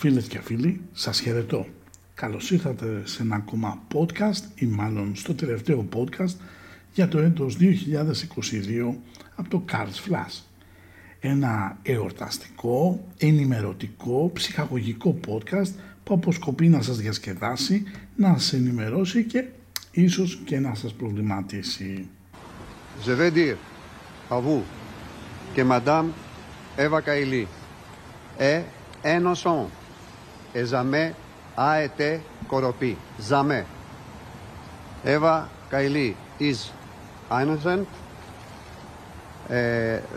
Φίλες και φίλοι, σας χαιρετώ. Καλώς ήρθατε σε ένα ακόμα podcast ή μάλλον στο τελευταίο podcast για το έτος 2022 από το Cards Flash. Ένα εορταστικό, ενημερωτικό, ψυχαγωγικό podcast που αποσκοπεί να σας διασκεδάσει, να σας ενημερώσει και ίσως και να σας προβληματίσει. Je veux dire à vous que Madame Έβα Καϊλή est innocent et jamais a été corrompue. Jamais. Έβα Καϊλή is innocent.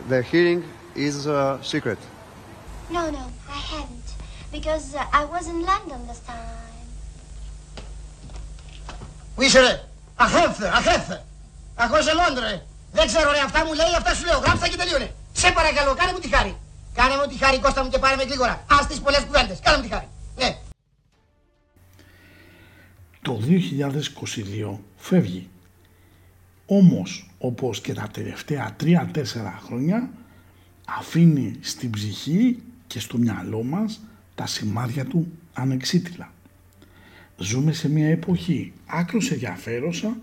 The hearing is secret. No, I haven't, because I was in London this time. Oui, chérie. Αχέφθε. Εγώ σε Λόντρε. Δεν ξέρω ρε, αυτά μου λέει, αυτά σου λέω. Γράψα και τελείωνε. Σε παρακαλώ, κάνε μου τη χάρη. Κάνε μου τη χάρη, Κώστα μου, και πάρε με γρήγορα. Ας τις πολλές κουβέντες. Κάνε μου τη χάρη. Ναι. Το 2022 φεύγει. Όμως, όπως και τα τελευταία 3-4 χρόνια, αφήνει στην ψυχή και στο μυαλό μας τα σημάδια του ανεξίτηλα. Ζούμε σε μια εποχή άκρως ενδιαφέρουσα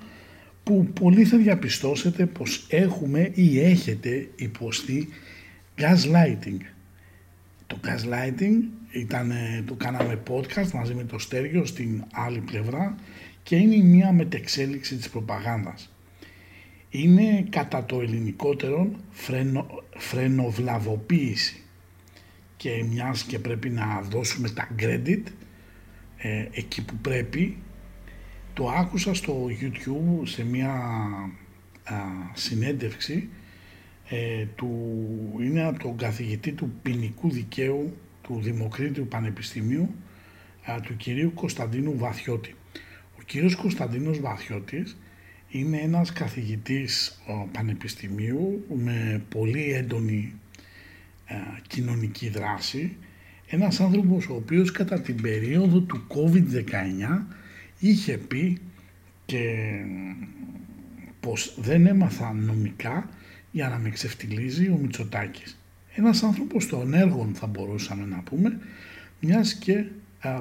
που πολλοί θα διαπιστώσετε πως έχουμε ή έχετε υποστεί gaslighting. Το gaslighting ήταν, το κάναμε podcast μαζί με το Στέργιο στην άλλη πλευρά και είναι μια μετεξέλιξη της προπαγάνδας. Είναι κατά το ελληνικότερο φρενοβλαβοποίηση και μιας και πρέπει να δώσουμε τα credit εκεί που πρέπει. Το άκουσα στο YouTube σε μια συνέντευξη είναι από τον καθηγητή του ποινικού δικαίου του Δημοκρίτου Πανεπιστημίου του κυρίου Κωνσταντίνου Βαθιώτη. Ο κύριος Κωνσταντίνος Βαθιώτης είναι ένας καθηγητής πανεπιστημίου με πολύ έντονη κοινωνική δράση. Ένας άνθρωπος ο οποίος κατά την περίοδο του COVID-19 είχε πει και πως δεν έμαθα νομικά για να με ξεφτιλίζει ο Μητσοτάκης. Ένας άνθρωπος των έργων θα μπορούσαμε να πούμε, μιας και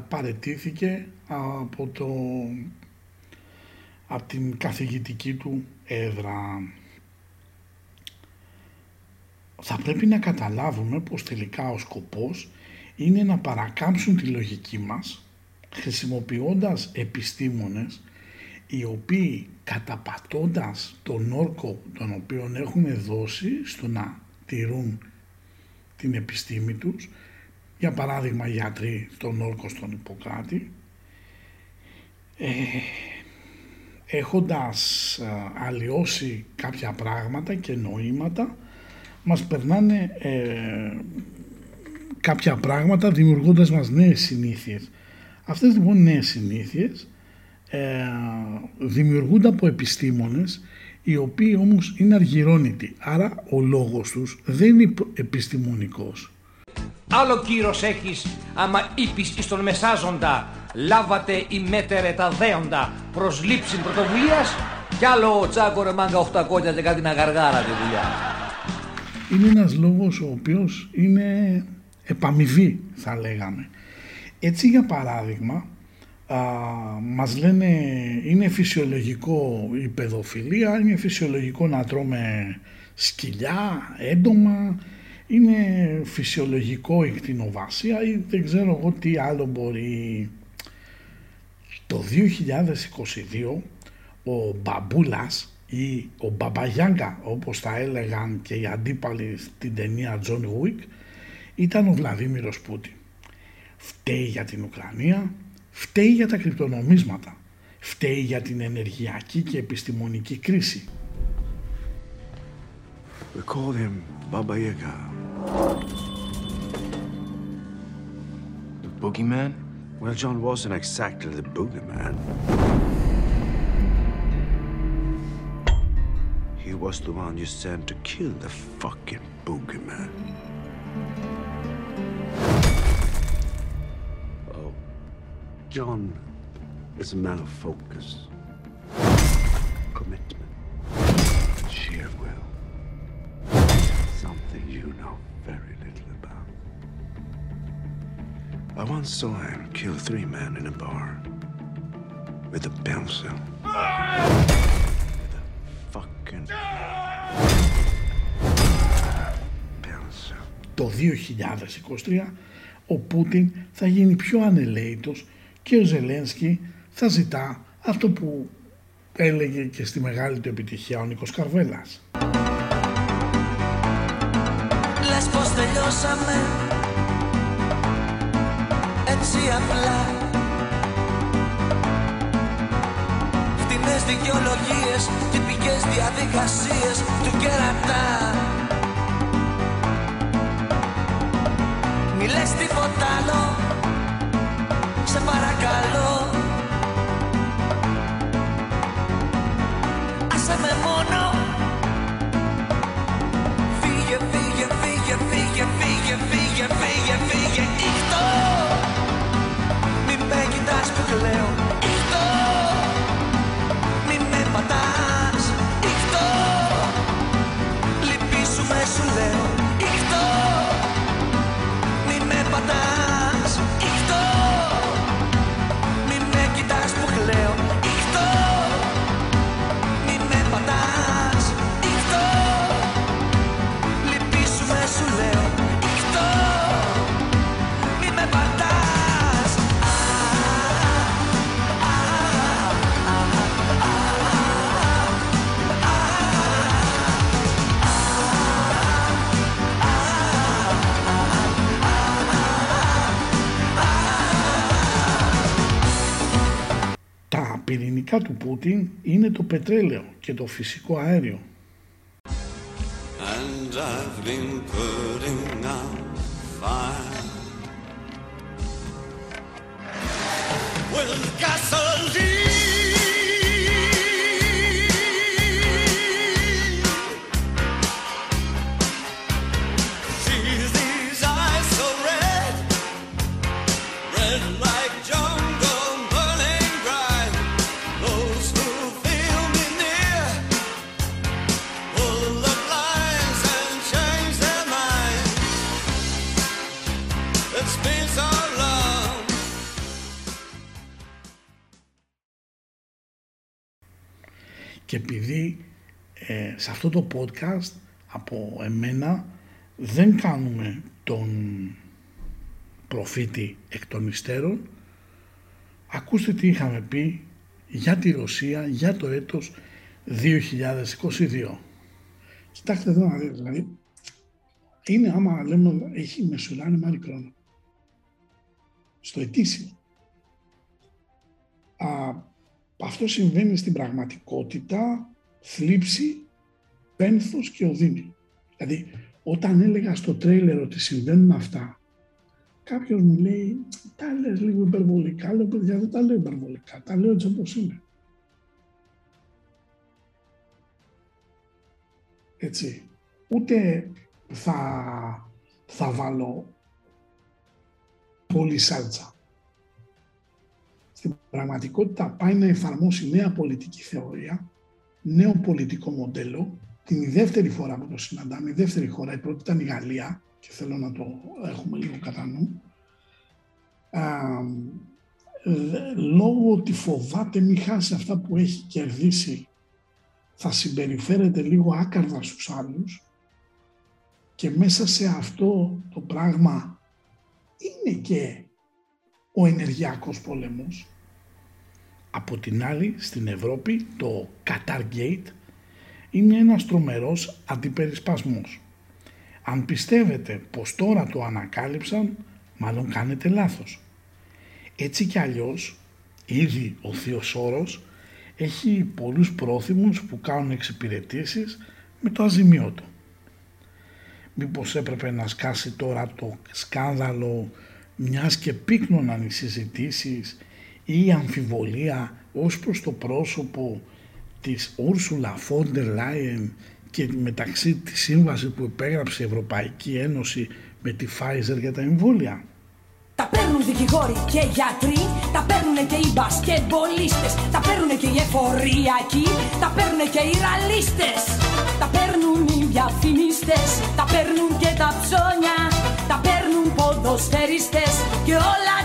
παραιτήθηκε από την καθηγητική του έδρα. Θα πρέπει να καταλάβουμε πως τελικά ο σκοπός είναι να παρακάμψουν τη λογική μας χρησιμοποιώντας επιστήμονες οι οποίοι καταπατώντας τον όρκο τον οποίον έχουν δώσει στο να τηρούν την επιστήμη τους, για παράδειγμα γιατροί τον όρκο στον Ιπποκράτη, έχοντας αλλοιώσει κάποια πράγματα και νοήματα, μας περνάνε κάποια πράγματα δημιουργώντας μας νέες συνήθειες. Αυτές λοιπόν νέες συνήθειες δημιουργούνται από επιστήμονες οι οποίοι όμως είναι αργυρώνητοι, άρα ο λόγος τους δεν είναι επιστημονικός. Άλλο κύρος έχεις άμα είπεις εις τον μεσάζοντα λάβατε ή μέτερε τα δέοντα προς λήψη πρωτοβουλίας, κι άλλο ο τσάκορε μάγκα 800 και κάτι να γαργάρα τη δουλειά. Είναι ένας λόγος ο οποίος είναι επαμοιβή θα λέγαμε. Έτσι για παράδειγμα μας λένε είναι φυσιολογικό η παιδοφιλία, είναι φυσιολογικό να τρώμε σκυλιά, έντομα, είναι φυσιολογικό η κτηνοβασία ή δεν ξέρω εγώ τι άλλο μπορεί. Το 2022 ο Μπαμπούλας ή ο Μπαμπαγιάγκα όπως τα έλεγαν και οι αντίπαλοι στην ταινία John Wick ήταν ο Βλαδίμιρος Πούτιν. Φταίει για την Ουκρανία, φταίει για τα κρυπτονομίσματα, φταίει για την ενεργειακή και επιστημονική κρίση. We call him Baba Yaga. The boogeyman? Well, John wasn't exactly the boogeyman. He was the one you sent to kill the fucking boogeyman. John is a man of focus, commitment, sheer will, something you know very little about. I once saw him kill three men in a bar with a pencil. With a fucking pencil. Το 2023 ο Πούτιν θα γίνει πιο ανελέητος και ο Ζελένσκι θα ζητά αυτό που έλεγε και στη μεγάλη του επιτυχία ο Νίκος Καρβέλας. Λες πως τελειώσαμε έτσι απλά, φτηνές δικαιολογίες, τυπικές διαδικασίες του κερατά. Μη λες τίποτα άλλο, σε παρακαλώ. Άσε με μόνο. Φύγε, φύγε, φύγε, φύγε, φύγε, φύγε, φύγε, φύγε, ήχτω. Μη με κοιτάς που κλαίω, ήχτω. Μη με πατάς, ήχτω. Λυπήσουμε σου λέω, ήχτω. Μη με πατάς, ήχτω. Μη με κοιτάς που κλαίω, ήχτω. Μη με πατάς, ήχτω. Λυπήσουμε σου λέω, ήχτω. Μη με πατάς. Τα πυρηνικά του Πούτιν είναι το πετρέλαιο και το φυσικό αέριο. And I've been putting out fire with gasoline. Και επειδή σε αυτό το podcast από εμένα δεν κάνουμε τον προφήτη εκ των υστέρων, ακούστε τι είχαμε πει για τη Ρωσία για το έτος 2022. Κοιτάξτε εδώ να δείτε, δηλαδή είναι άμα λέμε έχει μεσολάνε Μακρόν στο ετήσιο. Αυτό συμβαίνει στην πραγματικότητα, θλίψη, πένθος και οδύνη. Δηλαδή, όταν έλεγα στο τρέιλερ ότι συμβαίνουν αυτά, κάποιος μου λέει, τα λες λίγο υπερβολικά, λέω παιδιά δεν τα λέω υπερβολικά, τα λέω έτσι όπως είναι. Έτσι, ούτε θα βάλω πολύ σάλτσα. Στην πραγματικότητα πάει να εφαρμόσει νέα πολιτική θεωρία, νέο πολιτικό μοντέλο. Την δεύτερη φορά που το συναντάμε, η δεύτερη χώρα, η πρώτη ήταν η Γαλλία, και θέλω να το έχουμε λίγο κατά νου, λόγω ότι φοβάται μη χάσει αυτά που έχει κερδίσει, θα συμπεριφέρεται λίγο άκαρδα στους άλλους, και μέσα σε αυτό το πράγμα είναι και ο ενεργειακός πολέμος. Από την άλλη, στην Ευρώπη, το Qatar Gate είναι ένας τρομερός αντιπερισπασμός. Αν πιστεύετε πως τώρα το ανακάλυψαν, μάλλον κάνετε λάθος. Έτσι κι αλλιώς, ήδη ο Θείος Όρος έχει πολλούς πρόθυμους που κάνουν εξυπηρετήσεις με το αζημίωτο. Μήπως έπρεπε να σκάσει τώρα το σκάνδαλο, μιας και πύκνωναν οι συζητήσεις ή η αμφιβολία ως προς το πρόσωπο της Ursula von der Leyen και μεταξύ τη σύμβαση που υπέγραψε η Ευρωπαϊκή Ένωση με τη Pfizer για τα εμβόλια. Τα παίρνουν δικηγόροι και γιατροί, τα παίρνουν και οι μπασκετμπολίστες, τα παίρνουν και οι εφοριακοί, τα παίρνουν και οι ραλίστες, τα παίρνουν οι διαφημίστες, τα παίρνουν και τα ψώνια, τα παίρνουν ποδοσφαιριστές και όλα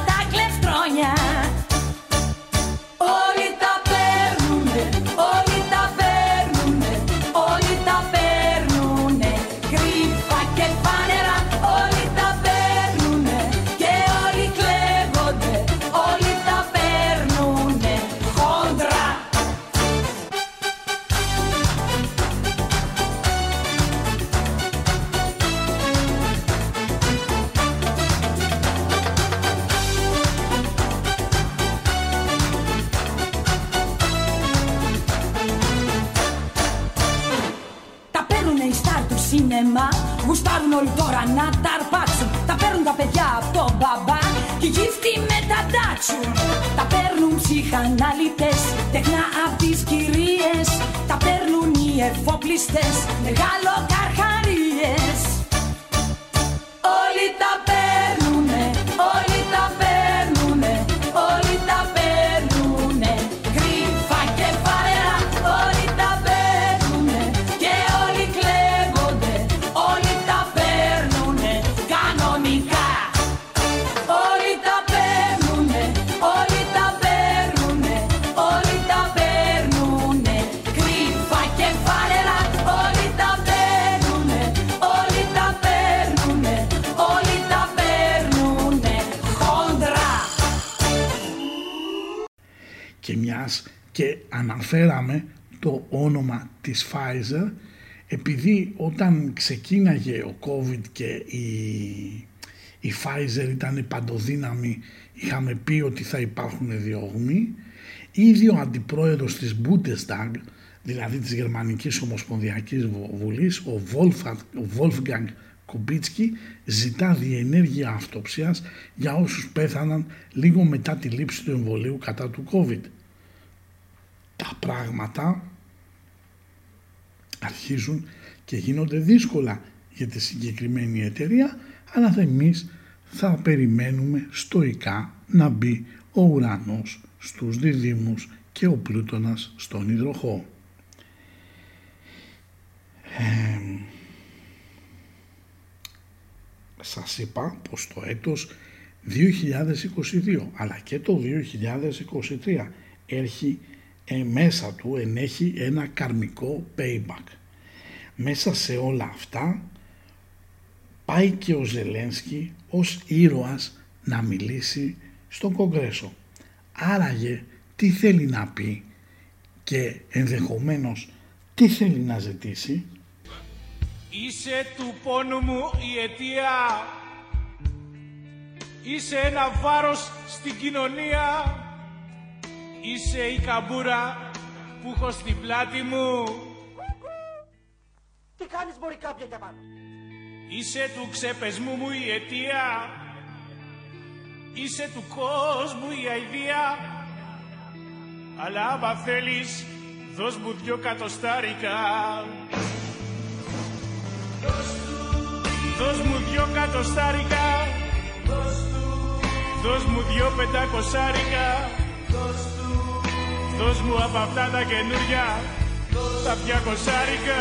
είναι οι στάρ του σινεμά. Γουστάρουν όλοι τώρα να τα αρπάξουν. Τα παίρνουν τα παιδιά από τον μπαμπά και γύφτη με τα τάτσουν. Τα παίρνουν ψυχαναλυτές, τεχνά απ' τις κυρίες. Τα παίρνουν οι εφοπλιστές, μεγαλοκαρχαρίες. Όλοι τα παίρνουνε, όλοι τα παίρνουνε, όλοι τα παίρνουνε. Κρύφα και παρέα, όλοι τα παίρνουνε. Και όλοι κλέβονται, όλοι τα παίρνουνε. Κανονικά. Όλοι τα παίρνουνε, όλοι τα παίρνουνε, όλοι τα παίρνουνε. Κρύφα και παρέα, όλοι τα παίρνουνε, όλοι τα παίρνουνε. Όλοι τα παίρνουνε χόντρα. Και μιας και αναφέραμε το όνομα της Pfizer, επειδή όταν ξεκίναγε ο COVID και η Pfizer ήταν παντοδύναμη, είχαμε πει ότι θα υπάρχουν διωγμοί, ήδη ο αντιπρόεδρος της Bundestag, δηλαδή της Γερμανικής Ομοσπονδιακής Βουλής, ο Wolfgang Kubicki, ζητά διενέργεια αυτοψίας για όσους πέθαναν λίγο μετά τη λήψη του εμβολίου κατά του COVID. Τα πράγματα αρχίζουν και γίνονται δύσκολα για τη συγκεκριμένη εταιρεία, αλλά εμείς θα περιμένουμε στοικά να μπει ο ουρανός στους διδύμους και ο Πλούτονας στον υδροχό. Σας είπα πως το έτος 2022 αλλά και το 2023 έρχει μέσα του, ενέχει ένα καρμικό payback. Μέσα σε όλα αυτά πάει και ο Ζελένσκι ως ήρωας να μιλήσει στον Κογκρέσο. Άραγε τι θέλει να πει και ενδεχομένως τι θέλει να ζητήσει. Είσαι του πόνου μου η αιτία, είσαι ένα βάρος στην κοινωνία, είσαι η καμπούρα που έχω στην πλάτη μου. Τι κάνεις μπορεί κάποια για πάνω. Είσαι του ξεπεσμού μου η αιτία, είσαι του κόσμου η αηδία, αλλά άμα θέλεις δώσ' μου 2 κατοστάρικα. Δώσ' μου 2 κατοστάρικα, δώσ' μου 2 500άρικα, δώσ' μου απ' αυτά τα καινούρια τα 200άρικα.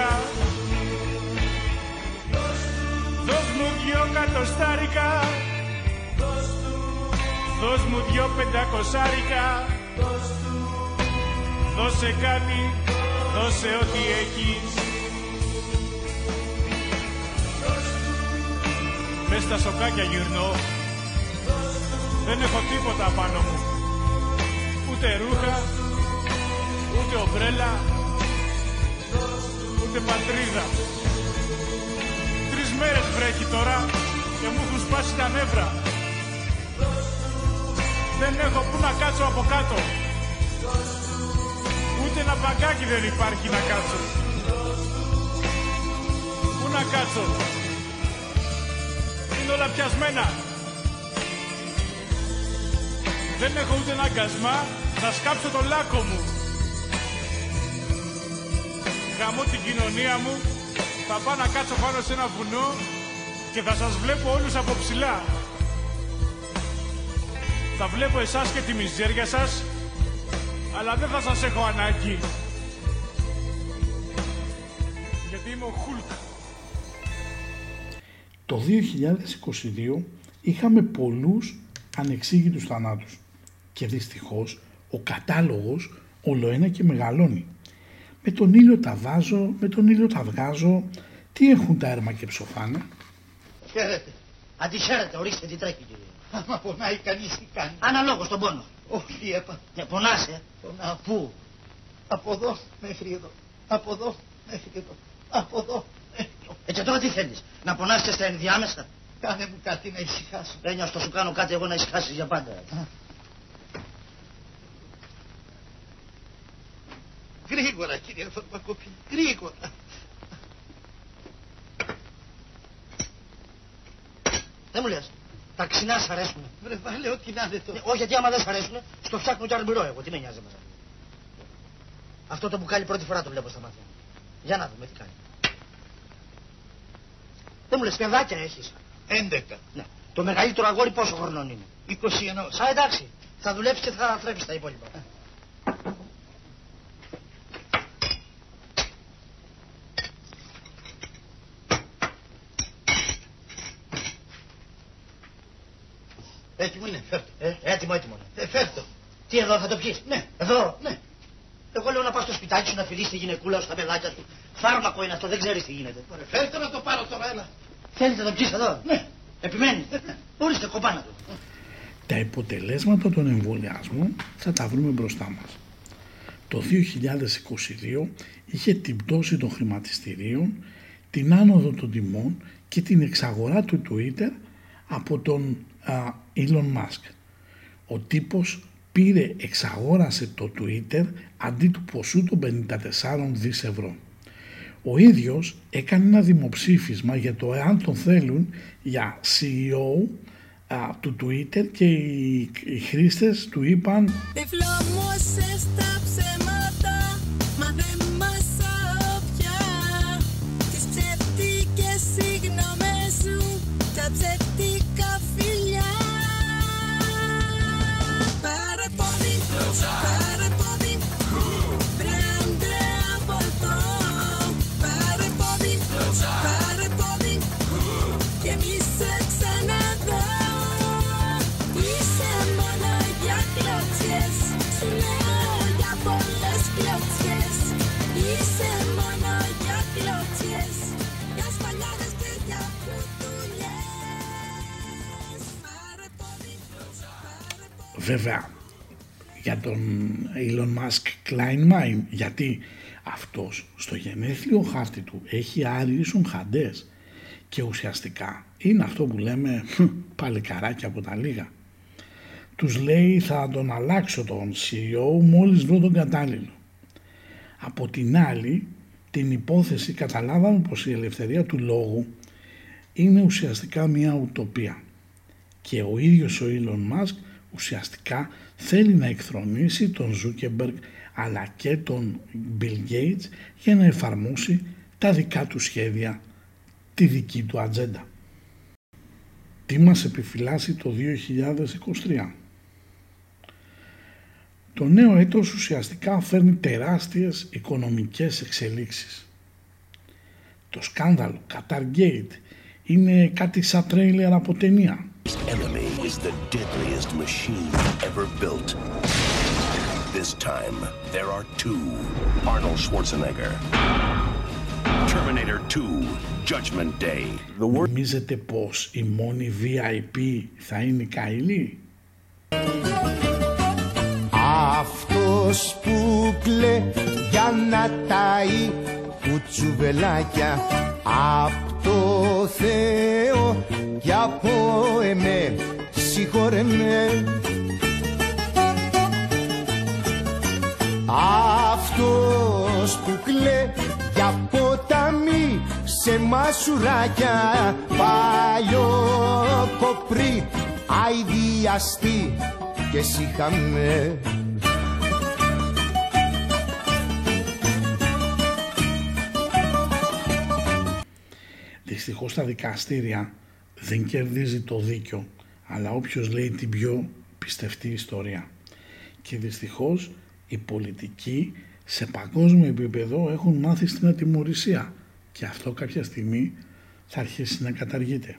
Δώσ' μου 2 κατοστάρικα, δώσ' μου 2 500άρικα, δώσε κάτι, δώσε ό,τι έχεις. Μες στα σοκάκια γυρνώ, δεν έχω τίποτα πάνω μου, ούτε ρούχα, ούτε ομπρέλα, ούτε πατρίδα. 3 μέρες βρέχει τώρα και μου έχουν σπάσει τα νεύρα. Δεν έχω που να κάτσω από κάτω, ούτε ένα μπαγκάκι δεν υπάρχει να κάτσω. Πού να κάτσω, είναι όλα πιασμένα. Δεν έχω ούτε ένα αγκασμά να σκάψω το λάκκο μου. Γαμώ την κοινωνία μου, θα πάω να κάτσω πάνω σε ένα βουνό και θα σας βλέπω όλους από ψηλά. Θα βλέπω εσάς και τη μιζέρια σας, αλλά δεν θα σας έχω ανάγκη, γιατί είμαι ο Χουλκ. Το 2022 είχαμε πολλούς ανεξήγητους θανάτους και δυστυχώς ο κατάλογος ολοένα και μεγαλώνει. Με τον ήλιο τα βάζω, με τον ήλιο τα βγάζω, τι έχουν τα έρμα και ψοφάνε. Χαίρετε, αντιχαίρετε, ορίστε τι τρέχει κύριε. Άμα πονάει κανείς τι κάνει. Αναλόγως τον πόνο. Όχι έπα. Και πονάς Πονάω. Πού. Από εδώ μέχρι εδώ, από εδώ μέχρι εδώ, από εδώ. Και τώρα τι θέλεις, να πονάσεις στα ενδιάμεσα. Κάνε μου κάτι να ησυχάσω. Ένιω, στο σου κάνω κάτι εγώ να ησυχάσεις για πάντα. Γρήγορα κύριε Θορμακόπη, γρήγορα. Δεν μου λες. Τα ξινά σ' αρέσουν. Βρε βάλε ό,τι να είναι το. Ναι, όχι, γιατί άμα δεν σ' αρέσουν, στο ψάχνω κι αρμπυρό εγώ. Τι με νοιάζει μέσα. Αυτό το μπουκάλι πρώτη φορά το βλέπω στα μάτια. Για να δούμε τι κάνει. Δεν μου λες, παιδάκια έχεις. 11. Ναι. Το μεγαλύτερο αγόρι πόσο χρονών είναι. 21. Α, εντάξει. Θα δουλέψει και θα ανατρέψει τα υπόλοιπα. Έτοιμο είναι, φέρτο. Έτοιμο. Φέρτο. Τι εδώ θα το πιείς. Ναι. Εδώ. Ναι. Εγώ λέω να πας στο σπιτάκι σου να φιλήσεις τη γυναικούλα σου, τα παιδάκια σου. Φάρμακο είναι αυτό, δεν ξέρεις τι γίνεται. Ωραία. Φέρτο να το πάρω τώρα, έλα. Θέλεις να το πιείς εδώ. Ναι. Επιμένει. Ορίστε κομπάνα του. Τα αποτελέσματα των εμβολιασμών θα τα βρούμε μπροστά μας. Το 2022 είχε την πτώση των χρηματιστηρίων, την άνοδο των τιμών και την εξαγορά του Twitter από τον Elon Musk. Ο τύπος εξαγόρασε το Twitter αντί του ποσού των 54 δις ευρώ. Ο ίδιος έκανε ένα δημοψήφισμα για το εάν τον θέλουν για CEO του Twitter και οι χρήστες του είπαν «Δε φλωμώσες τα ψέματα, μα δεν μας αόπια, τις ψευτικές συγγνώμες σου, τα ψευτικά φιλιά». Παραπόδι, παραπόδι, βρέντε απολτό, παραπόδι, παραπόδι, και μη σε ξαναδώ. Βέβαια, για τον Elon Musk Klein Mind, γιατί αυτός στο γενέθλιο χάρτη του έχει άρισον χαντές και ουσιαστικά είναι αυτό που λέμε παλικαράκι από τα λίγα. Τους λέει θα τον αλλάξω τον CEO μόλις βρω τον κατάλληλο. Από την άλλη την υπόθεση καταλάβαμε πως η ελευθερία του λόγου είναι ουσιαστικά μια ουτοπία και ο ίδιος ο Elon Musk ουσιαστικά θέλει να εκθρονήσει τον Zuckerberg αλλά και τον Bill Gates για να εφαρμόσει τα δικά του σχέδια, τη δική του ατζέντα. Τι μας επιφυλάσσει το 2023. Το νέο έτος ουσιαστικά φέρνει τεράστιες οικονομικές εξελίξεις. Το σκάνδαλο Qatar Gate είναι κάτι σαν τρέιλερ από ταινία. Νομίζετε πως η μόνη VIP θα είναι η Καϊλή. Αυτός που κλαίει για να ταΐ κουτσουβελάκια απ' το Θεό κι από εμέ συγχωρέ με. Αυτός που κλαίει για ποταμή σε μασουράκια παλιό κοπρί αηδιαστή και σιχαμέ. Δυστυχώς τα δικαστήρια δεν κερδίζει το δίκιο, αλλά όποιος λέει την πιο πιστευτή ιστορία. Και δυστυχώς οι πολιτικοί σε παγκόσμιο επίπεδο έχουν μάθει στην ατιμωρησία και αυτό κάποια στιγμή θα αρχίσει να καταργείται.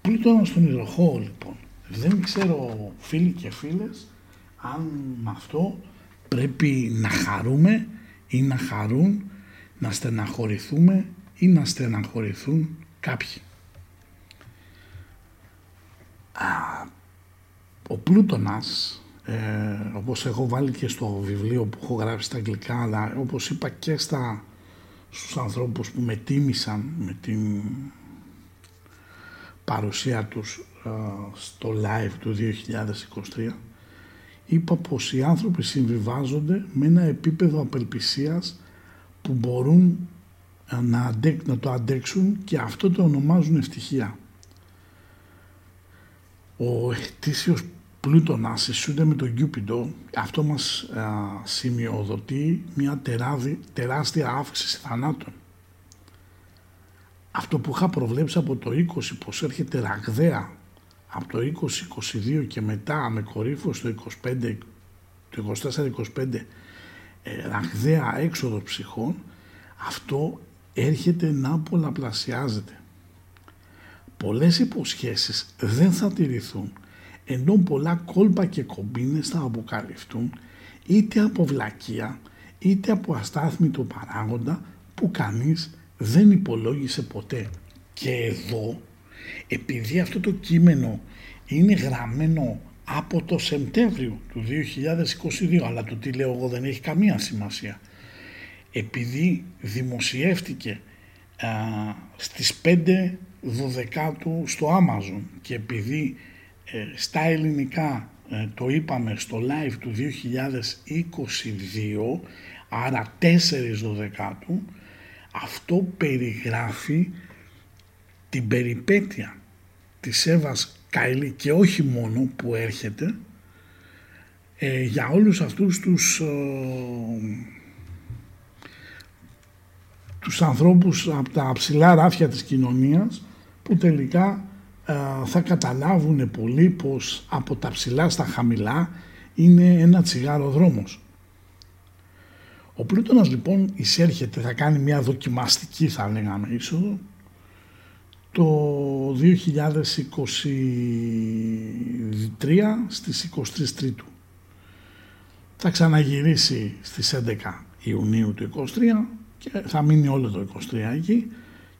Πλούτονα στον υδροχόο λοιπόν. Δεν ξέρω φίλοι και φίλες αν με αυτό πρέπει να χαρούμε ή να χαρούν, να στεναχωρηθούμε ή να στεναχωρηθούν κάποιοι. Ο Πλούτονας, όπως έχω βάλει και στο βιβλίο που έχω γράψει στα αγγλικά, αλλά όπως είπα και στους ανθρώπους που με τίμησαν με την παρουσία τους στο live του 2023, είπα πως οι άνθρωποι συμβιβάζονται με ένα επίπεδο απελπισίας που μπορούν να το αντέξουν, και αυτό το ονομάζουν ευτυχία. Ο ετήσιος Πλούτονας συσσούνται με τον Κιούπιντο. Αυτό μας σημειοδοτεί μια τεράστια αύξηση θανάτων. Αυτό που είχα προβλέψει από το 20 πως έρχεται ραγδαία από το 20-22 και μετά με κορύφωση το 25, το 24-25 ραγδαία έξοδο ψυχών, αυτό έρχεται να πολλαπλασιάζεται. Πολλές υποσχέσεις δεν θα τηρηθούν, ενώ πολλά κόλπα και κομπίνες θα αποκαλυφθούν είτε από βλακεία είτε από αστάθμητο παράγοντα που κανείς δεν υπολόγισε ποτέ. Και εδώ, επειδή αυτό το κείμενο είναι γραμμένο από το Σεπτέμβριο του 2022, αλλά το τι λέω εγώ δεν έχει καμία σημασία, επειδή δημοσιεύτηκε στις 5/12 στο Amazon και επειδή στα ελληνικά το είπαμε στο live του 2022, άρα 4/12, αυτό περιγράφει την περιπέτεια της Έβας Καϊλή και όχι μόνο που έρχεται, για όλους αυτούς τους ανθρώπους από τα ψηλά ράφια της κοινωνίας που τελικά θα καταλάβουν πολύ πως από τα ψηλά στα χαμηλά είναι ένα τσιγάρο δρόμος. Ο Πλούτονας λοιπόν εισέρχεται, θα κάνει μια δοκιμαστική, θα λέγαμε, είσοδο το 2023 στις 23 Τρίτου. Θα ξαναγυρίσει στις 11 Ιουνίου του 23 και θα μείνει όλο το 23 εκεί,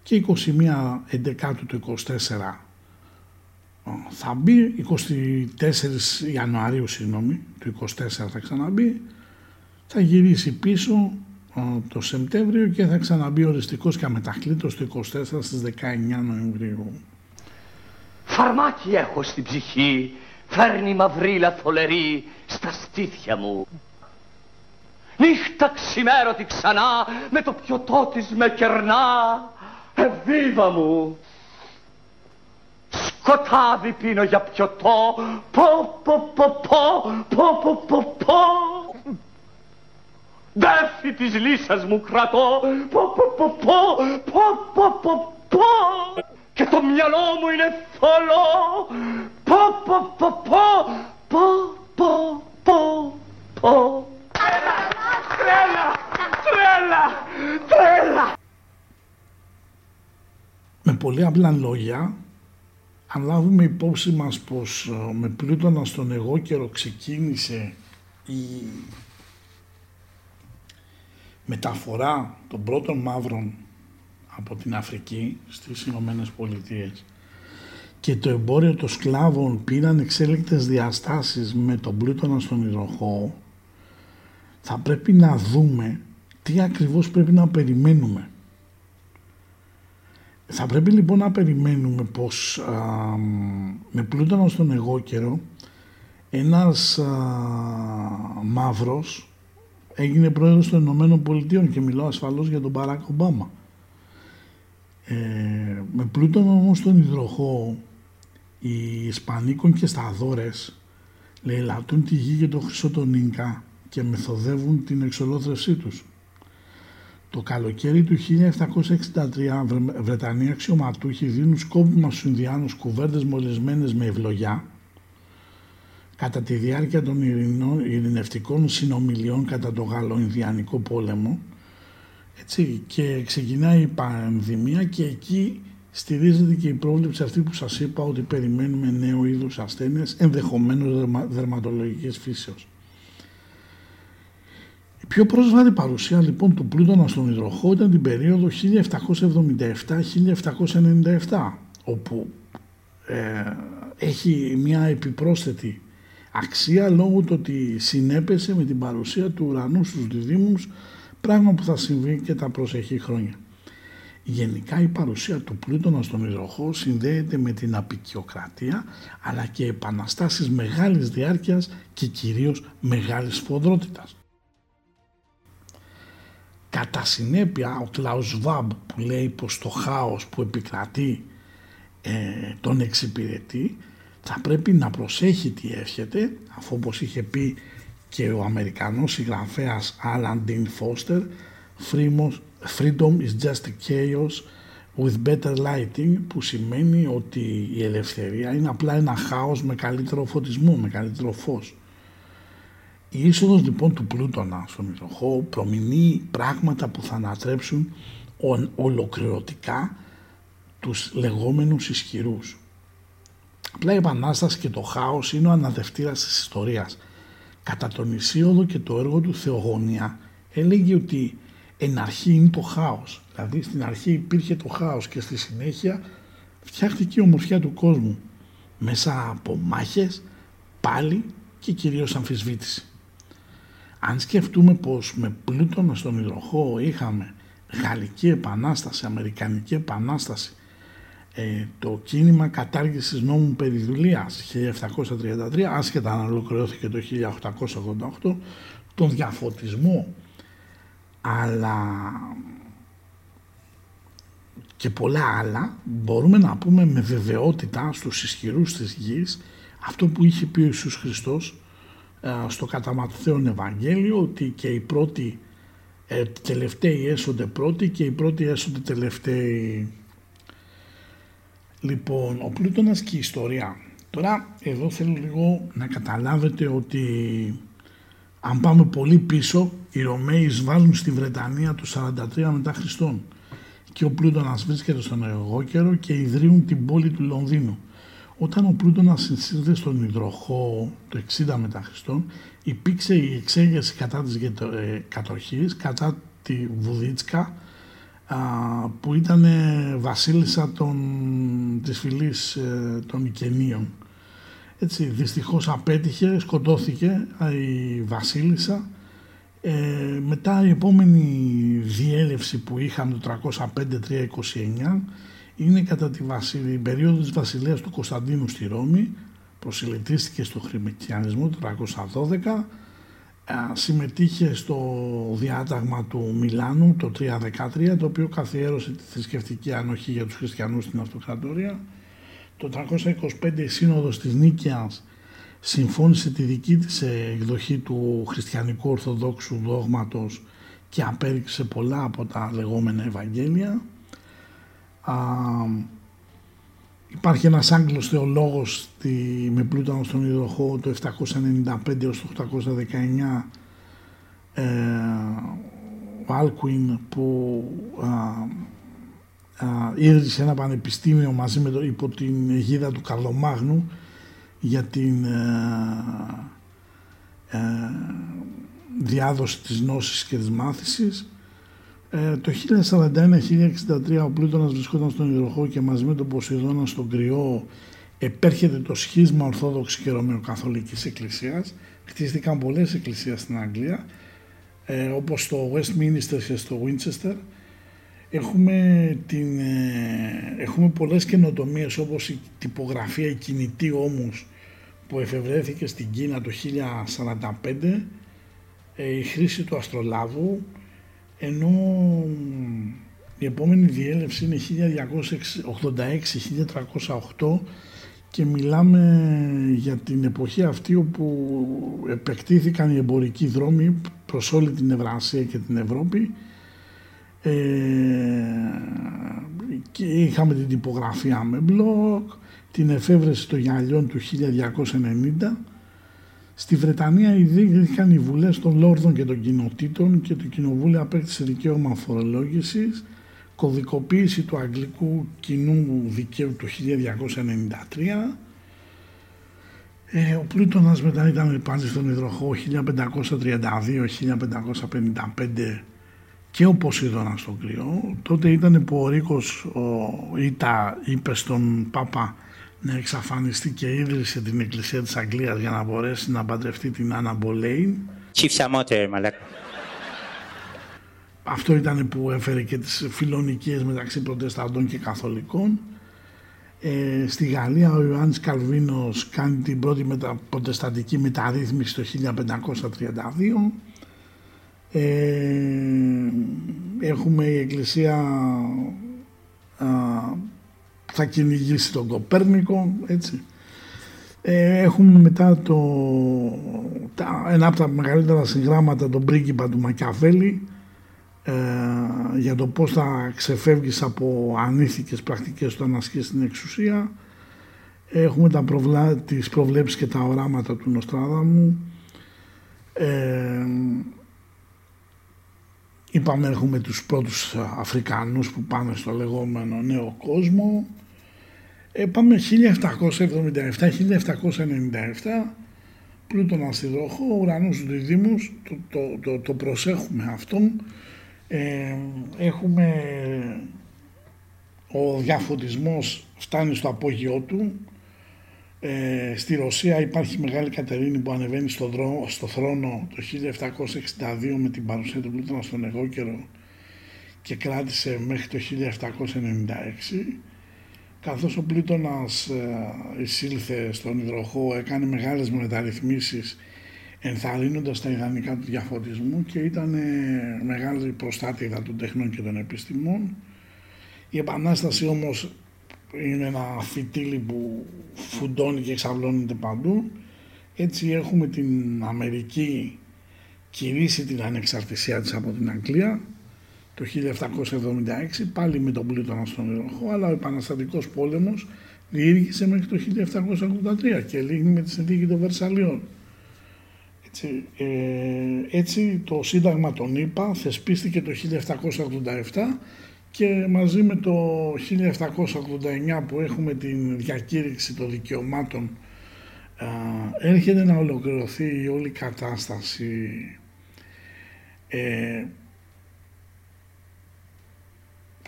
και 21 Εντεκάτου του 24 θα μπει, 24 Ιανουαρίου του 24 θα ξαναμπεί, θα γυρίσει πίσω το Σεπτέμβριο και θα ξαναμπεί οριστικός και αμετακλήτως το 24 στις 19 Νοεμβρίου. Φαρμάκι έχω στην ψυχή, φέρνει μαυρίλα θολερή στα στήθια μου. Νύχτα ξημέρωτη ξανά, με το πιωτό της με κερνά, εβίβα μου. Σκοτάδι πίνω για πιωτό, πω πω πω πω, πω πω πω πω. Δέφη της λύσας μου κρατώ, πω πω πω πω, πω πω πω πω. Και το μυαλό μου είναι θολό, πω πω πω πω, πω πω πω πω. Τρέλα, τρέλα, τρέλα. Με πολύ απλά λόγια, αν λάβουμε υπόψη μας πως με Πλούτονα στον εγώ καιρο ξεκίνησε η μεταφορά των πρώτων μαύρων από την Αφρική στις Ηνωμένες Πολιτείες και το εμπόριο των σκλάβων πήραν εξέλικτες διαστάσεις με τον Πλούτονα στον υδροχόο, θα πρέπει να δούμε τι ακριβώς πρέπει να περιμένουμε. Θα πρέπει λοιπόν να περιμένουμε πως με Πλούτονα στον εγώ καιρο ένας μαύρος έγινε πρόεδρος των Ηνωμένων Πολιτείων, και μιλώ ασφαλώς για τον Μπαράκ Ομπάμα. Με Πλούτονα όμως τον υδροχόο, οι Ισπανοί κονκισταδόρες λαιλατούν τη γη και το χρυσό των Ίνκα και μεθοδεύουν την εξολόθρευσή τους. Το καλοκαίρι του 1763 Βρετανοί αξιωματούχοι δίνουν σκόπιμα στους Ινδιάνους κουβέρτες μολυσμένες με ευλογιά κατά τη διάρκεια των ειρηνευτικών συνομιλιών κατά το Γαλλο-Ινδιανικό πόλεμο, έτσι, και ξεκινάει η πανδημία, και εκεί στηρίζεται και η πρόβλεψη αυτή που σας είπα, ότι περιμένουμε νέο είδους ασθένειες, ενδεχομένως δερματολογικής φύσεως. Η πιο πρόσφατη παρουσία λοιπόν του Πλούτονα στον υδροχό ήταν την περίοδο 1777-1797, όπου έχει μια επιπρόσθετη αξία λόγω του ότι συνέπεσε με την παρουσία του ουρανού στους διδύμους, πράγμα που θα συμβεί και τα προσεχή χρόνια. Γενικά η παρουσία του Πλούτονα στον υδροχό συνδέεται με την απικιοκρατία, αλλά και επαναστάσεις μεγάλης διάρκειας και κυρίως μεγάλης σφοδρότητας. Κατά συνέπεια, ο Κλάους Σβαμπ που λέει πως το χάος που επικρατεί τον εξυπηρετεί, θα πρέπει να προσέχει τι εύχεται, αφού όπως είχε πει και ο Αμερικανός συγγραφέας Άλαν Ντιν Φώστερ, freedom is just chaos with better lighting, που σημαίνει ότι η ελευθερία είναι απλά ένα χάος με καλύτερο φωτισμό, με καλύτερο φως. Η είσοδος λοιπόν του Πλούτονα στον υδροχό προμηνεί πράγματα που θα ανατρέψουν ολοκληρωτικά τους λεγόμενους ισχυρούς. Απλά η Επανάσταση και το χάος είναι ο αναδευτήρας της ιστορίας. Κατά τον Ισίωδο και το έργο του Θεογονία έλεγε ότι εν αρχή είναι το χάος. Δηλαδή στην αρχή υπήρχε το χάος και στη συνέχεια φτιάχτηκε η ομορφιά του κόσμου μέσα από μάχες, πάλι και κυρίως αμφισβήτηση. Αν σκεφτούμε πως με Πλούτονα στον υδροχό είχαμε Γαλλική Επανάσταση, Αμερικανική Επανάσταση, το κίνημα κατάργησης νόμου περί δουλείας 1733, άσχετα αν ολοκληρώθηκε το 1888, τον διαφωτισμό, αλλά και πολλά άλλα, μπορούμε να πούμε με βεβαιότητα στους ισχυρούς της γης αυτό που είχε πει ο Ιησούς Χριστός στο κατά Ματθαίον Ευαγγέλιο, ότι και οι πρώτοι τελευταίοι έσονται πρώτοι και οι πρώτοι έσονται τελευταίοι. Λοιπόν, ο Πλούτονας και η ιστορία. Τώρα εδώ θέλω λίγο να καταλάβετε ότι αν πάμε πολύ πίσω, οι Ρωμαίοι εισβάλλουν στη Βρετανία το 43 μετά Χριστόν και ο Πλούτονας βρίσκεται στον αργό καιρό και ιδρύουν την πόλη του Λονδίνου. Όταν ο Πλούτονας συνσύρδε στον υδροχό το 60 μετά Χριστόν, υπήρξε η εξέγερση κατά της κατοχής, κατά τη Βουδίτσκα, που ήταν βασίλισσα της φυλής των Ικενίων. Έτσι, δυστυχώς απέτυχε, σκοτώθηκε η βασίλισσα. Μετά η επόμενη διέλευση που είχαμε το 305-329 είναι κατά την περίοδο της βασιλείας του Κωνσταντίνου στη Ρώμη, προσελετίστηκε στο χριστιανισμό το 312, συμμετείχε στο διάταγμα του Μιλάνου το 313, το οποίο καθιέρωσε τη θρησκευτική ανοχή για τους χριστιανούς στην αυτοκρατορία. Το 325 η Σύνοδος της Νίκαιας συμφώνησε τη δική της εκδοχή του χριστιανικού ορθοδόξου δόγματος και απέριξε πολλά από τα λεγόμενα Ευαγγέλια. Υπάρχει ένας Άγγλος θεολόγος με Πλούτονα στον υδροχό το 795 έως το 819, ο Άλκουιν, που ίδρυσε ένα πανεπιστήμιο μαζί με υπό την αιγίδα του Καρλομάγνου για την διάδοση της γνώσης και της μάθησης. Το 1041-1063 ο Πλούτονας βρισκόταν στον υδροχό και μαζί με τον Ποσειδώνα στον Κριό επέρχεται το σχίσμα Ορθόδοξη και Ρωμαιοκαθολικής Εκκλησίας. Χτίστηκαν πολλές εκκλησίες στην Αγγλία, όπως στο Westminster και στο Winchester. Έχουμε πολλές καινοτομίες, όπως η τυπογραφία, η κινητή όμους, που εφευρέθηκε στην Κίνα το 1045, η χρήση του αστρολάβου, ενώ η επόμενη διέλευση είναι 1286-1308 και μιλάμε για την εποχή αυτή όπου επεκτήθηκαν οι εμπορικοί δρόμοι προς όλη την Ευρασία και την Ευρώπη, και είχαμε την τυπογραφία με μπλοκ, την εφεύρεση των γυαλιών του 1290. Στη Βρετανία ιδρύθηκαν οι βουλές των Λόρδων και των Κοινοτήτων και το Κοινοβούλιο απέκτησε δικαίωμα φορολόγησης, κωδικοποίηση του αγγλικού κοινού δικαίου του 1293. Ο Πλούτονας μετά ήταν πάλι στον υδροχό 1532-1555 και ο Ποσειδώνας στον Κριό. Τότε ήταν που ο Ρίκος Ήτα είπε στον Πάπα να εξαφανιστεί και ίδρυσε την Εκκλησία της Αγγλίας για να μπορέσει να παντρευτεί την Άννα Μπολέιν. Αυτό ήταν που έφερε και τις φιλονικίες μεταξύ Προτεσταντών και Καθολικών. Στη Γαλλία ο Ιωάννης Καλβίνος κάνει την πρώτη προτεσταντική μεταρρύθμιση το 1532. Έχουμε η Εκκλησία θα κυνηγήσει τον Κοπέρνικο, έτσι. Έχουμε μετά ένα από τα μεγαλύτερα συγγράμματα, τον πρίγκιπα του Μακιαβέλη, για το πώς θα ξεφεύγεις από ανήθικες πρακτικές όταν ασκείς την εξουσία. Έχουμε τις προβλέψεις και τα οράματα του Νοστράδαμου. Είπαμε, έχουμε τους πρώτους Αφρικανούς που πάνε στο λεγόμενο νέο κόσμο. Πάμε 1777-1797, Πλούτονα στη Ρόχο, ουρανούς του Διδύμους, το προσέχουμε αυτόν. Έχουμε ο διαφωτισμός φτάνει στο απόγειό του. Στη Ρωσία υπάρχει μεγάλη Κατερίνη που ανεβαίνει στο θρόνο το 1762 με την παρουσία του Πλούτονα στον εγώκερο και κράτησε μέχρι το 1796. Καθώς ο Πλούτονας εισήλθε στον υδροχό, έκανε μεγάλες μεταρρυθμίσεις ενθαρρύνοντας τα ιδανικά του διαφωτισμού και ήταν μεγάλη προστάτηδα των τεχνών και των επιστημών. Η Επανάσταση όμως είναι ένα φυτίλι που φουντώνει και εξαυλώνεται παντού. Έτσι έχουμε την Αμερική κηρύσει την ανεξαρτησία της από την Αγγλία το 1776, πάλι με τον Πλούτονα στον υδροχό, αλλά ο Επαναστατικός Πόλεμος διήρκησε μέχρι το 1783 και λύνει με τη συνθήκη των Βερσαλιών. Έτσι το Σύνταγμα των ΗΠΑ θεσπίστηκε το 1787 και μαζί με το 1789 που έχουμε την διακήρυξη των δικαιωμάτων έρχεται να ολοκληρωθεί η όλη κατάσταση.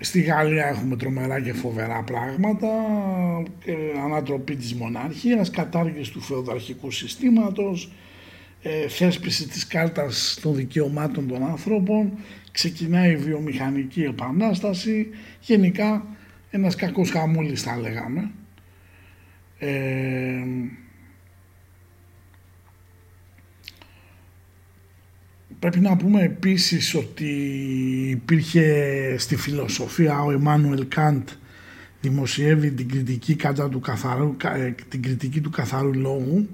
Στη Γαλλία έχουμε τρομερά και φοβερά πράγματα, ανατροπή της μοναρχίας, κατάργηση του φεουδαρχικού συστήματος, θέσπιση της κάρτας των δικαιωμάτων των ανθρώπων, ξεκινάει η βιομηχανική επανάσταση, γενικά ένας κακός χαμούλης θα λέγαμε. Πρέπει να πούμε επίσης ότι υπήρχε στη φιλοσοφία ο Εμμάνουελ Καντ δημοσιεύει την κριτική, την κριτική του καθαρού λόγου,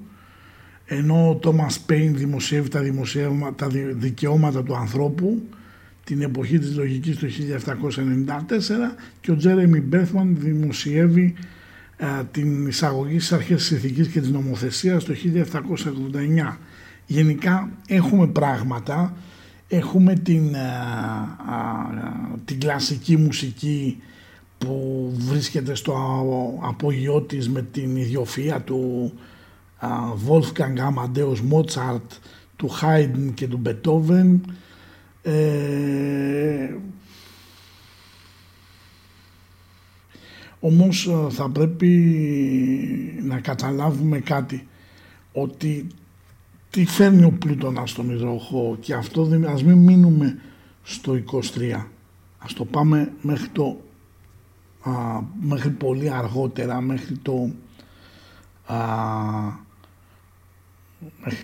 ενώ ο Τόμας Πέιν δημοσιεύει τα δικαιώματα του ανθρώπου την εποχή της λογικής του 1794 και ο Τζέρεμι Μπέρθμαν δημοσιεύει την εισαγωγή στις αρχές της ηθικής και της νομοθεσίας το 1789. Γενικά έχουμε πράγματα, έχουμε την κλασική μουσική που βρίσκεται στο απόγειό της με την ιδιοφυΐα του Wolfgang Amadeus Mozart, του Haydn και του Beethoven. Όμως θα πρέπει να καταλάβουμε κάτι, ότι τι φέρνει ο Πλούτονας στον υδροχό, και αυτό ας μην μείνουμε στο 23, ας το πάμε μέχρι πολύ αργότερα, μέχρι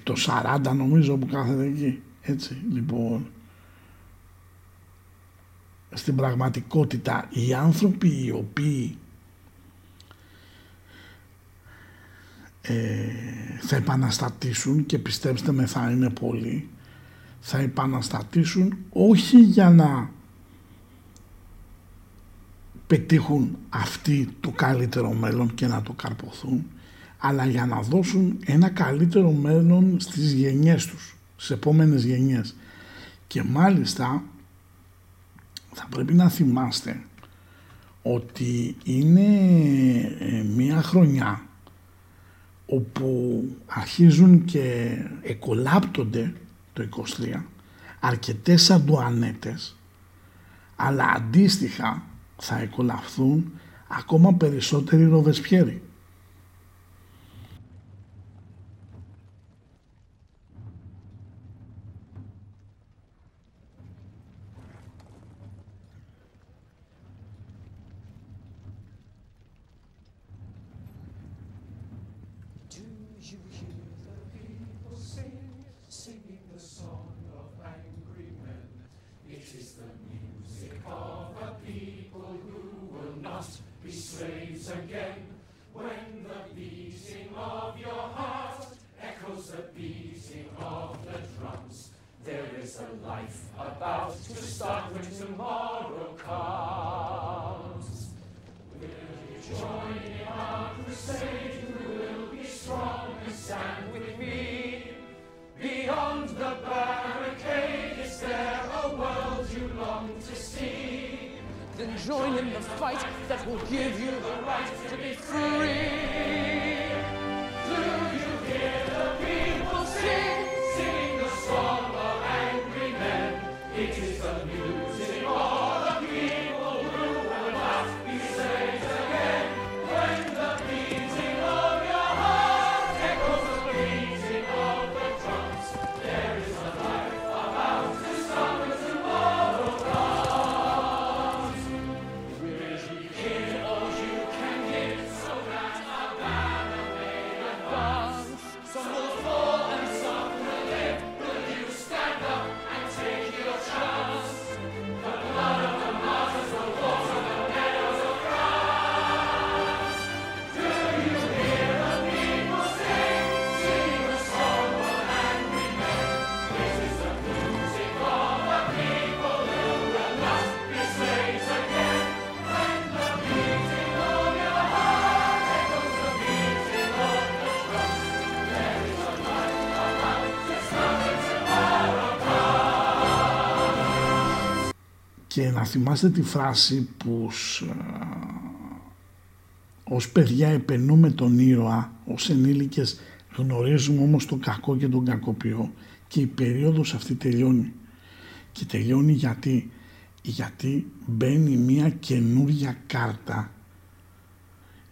το 40 νομίζω που κάθεται εκεί, έτσι. Λοιπόν, στην πραγματικότητα οι άνθρωποι οι οποίοι θα επαναστατήσουν, και πιστέψτε με θα είναι πολλοί, θα επαναστατήσουν όχι για να πετύχουν αυτοί το καλύτερο μέλλον και να το καρποθούν, αλλά για να δώσουν ένα καλύτερο μέλλον στις γενιές τους, στις επόμενες γενιές. Και μάλιστα θα πρέπει να θυμάστε ότι είναι μία χρονιά όπου αρχίζουν και εκολάπτονται το 23 αρκετές αντουανέτες, αλλά αντίστοιχα θα εκολαφθούν ακόμα περισσότεροι Ροβεσπιέροι. Singing the song of angry men. must be slaves again. When the beating of your heart echoes the beating of the drums, there is a life about to start when tomorrow comes. Will you join in our crusade? Who will be strong and stand with me? Beyond the barricade, is there a world you long to see? Then join in the fight that will give you the right to be free. Do you hear the people sing, sing the song of angry men? It is the music of the people who will not be saved again. When the beating of your heart echoes the beating of the drums, there is a life about to start when tomorrow comes. Και να θυμάστε τη φράση που ως παιδιά επενούμε τον ήρωα, ως ενήλικες γνωρίζουμε όμως τον κακό και τον κακοποιό, και η περίοδος αυτή τελειώνει. Και τελειώνει γιατί? Γιατί μπαίνει μια καινούργια κάρτα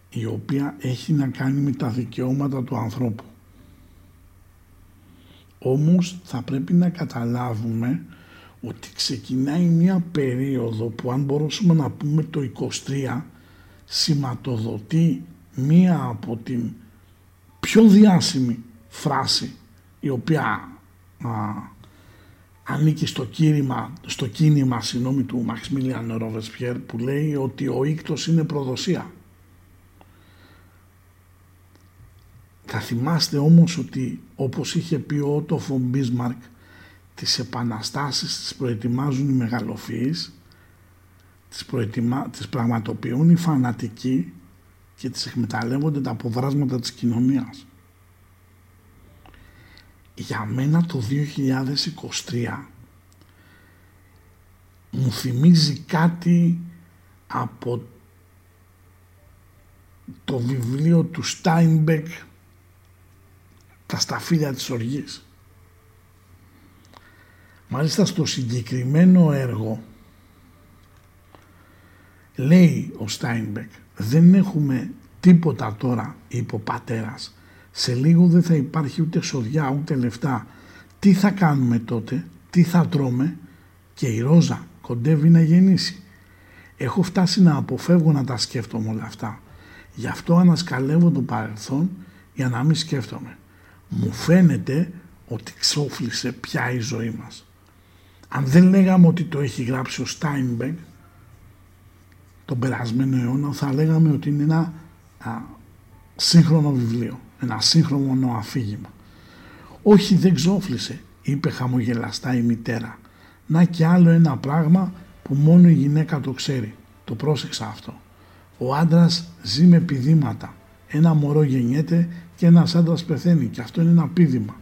η οποία έχει να κάνει με τα δικαιώματα του ανθρώπου. Όμως θα πρέπει να καταλάβουμε ότι ξεκινάει μια περίοδο που, αν μπορούσαμε να πούμε, το 23 σηματοδοτεί μία από την πιο διάσημη φράση η οποία ανήκει στο κίνημα του Μαξιμίλιαν Ροβεσπιέρ, που λέει ότι ο ίκτος είναι προδοσία. Θα θυμάστε όμως ότι, όπως είχε πει ο Ότο φον Μπίσμαρκ, τις επαναστάσεις τις προετοιμάζουν οι μεγαλοφυείς, τις πραγματοποιούν οι φανατικοί και τις εκμεταλλεύονται τα αποδράσματα της κοινωνίας. Για μένα το 2023 μου θυμίζει κάτι από το βιβλίο του Steinbeck, «Τα σταφύλια της οργής». Μάλιστα, στο συγκεκριμένο έργο λέει ο Στάινμπεκ, δεν έχουμε τίποτα τώρα, είπε ο πατέρας, σε λίγο δεν θα υπάρχει ούτε σοδιά ούτε λεφτά. Τι θα κάνουμε τότε, τι θα τρώμε? Και η Ρόζα κοντεύει να γεννήσει. Έχω φτάσει να αποφεύγω να τα σκέφτομαι όλα αυτά. Γι' αυτό ανασκαλεύω το παρελθόν για να μην σκέφτομαι. Μου φαίνεται ότι ξόφλησε πια η ζωή μας. Αν δεν λέγαμε ότι το έχει γράψει ο Στάινμπεκ τον περασμένο αιώνα, θα λέγαμε ότι είναι ένα σύγχρονο βιβλίο, ένα σύγχρονο αφήγημα. «Όχι, δεν ξόφλησε», είπε χαμογελαστά η μητέρα. «Να και άλλο ένα πράγμα που μόνο η γυναίκα το ξέρει. Το πρόσεξα αυτό. Ο άντρας ζει με πηδήματα. Ένα μωρό γεννιέται και ένας άντρας πεθαίνει, και αυτό είναι ένα πήδημα.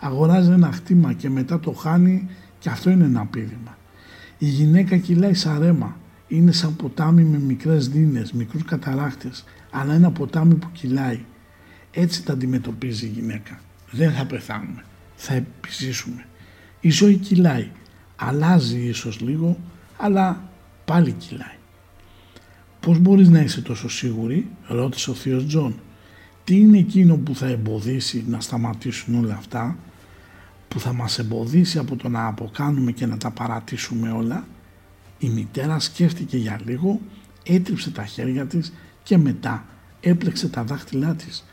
Αγοράζει ένα χτήμα και μετά το χάνει, και αυτό είναι ένα πήδημα. Η γυναίκα κυλάει σαρέμα. Είναι σαν ποτάμι με μικρές δίνες, μικρούς καταράχτες, αλλά ένα ποτάμι που κυλάει. Έτσι τα αντιμετωπίζει η γυναίκα. Δεν θα πεθάνουμε, θα επιζήσουμε. Η ζωή κυλάει. Αλλάζει ίσως λίγο, αλλά πάλι κυλάει». «Πώς μπορείς να είσαι τόσο σίγουρη?» ρώτησε ο θείος Τζον. «Τι είναι εκείνο που θα εμποδίσει να σταματήσουν όλα αυτά, που θα μας εμποδίσει από το να αποκάνουμε και να τα παρατήσουμε όλα?» Η μητέρα σκέφτηκε για λίγο, έτριψε τα χέρια της και μετά έπλεξε τα δάχτυλά της.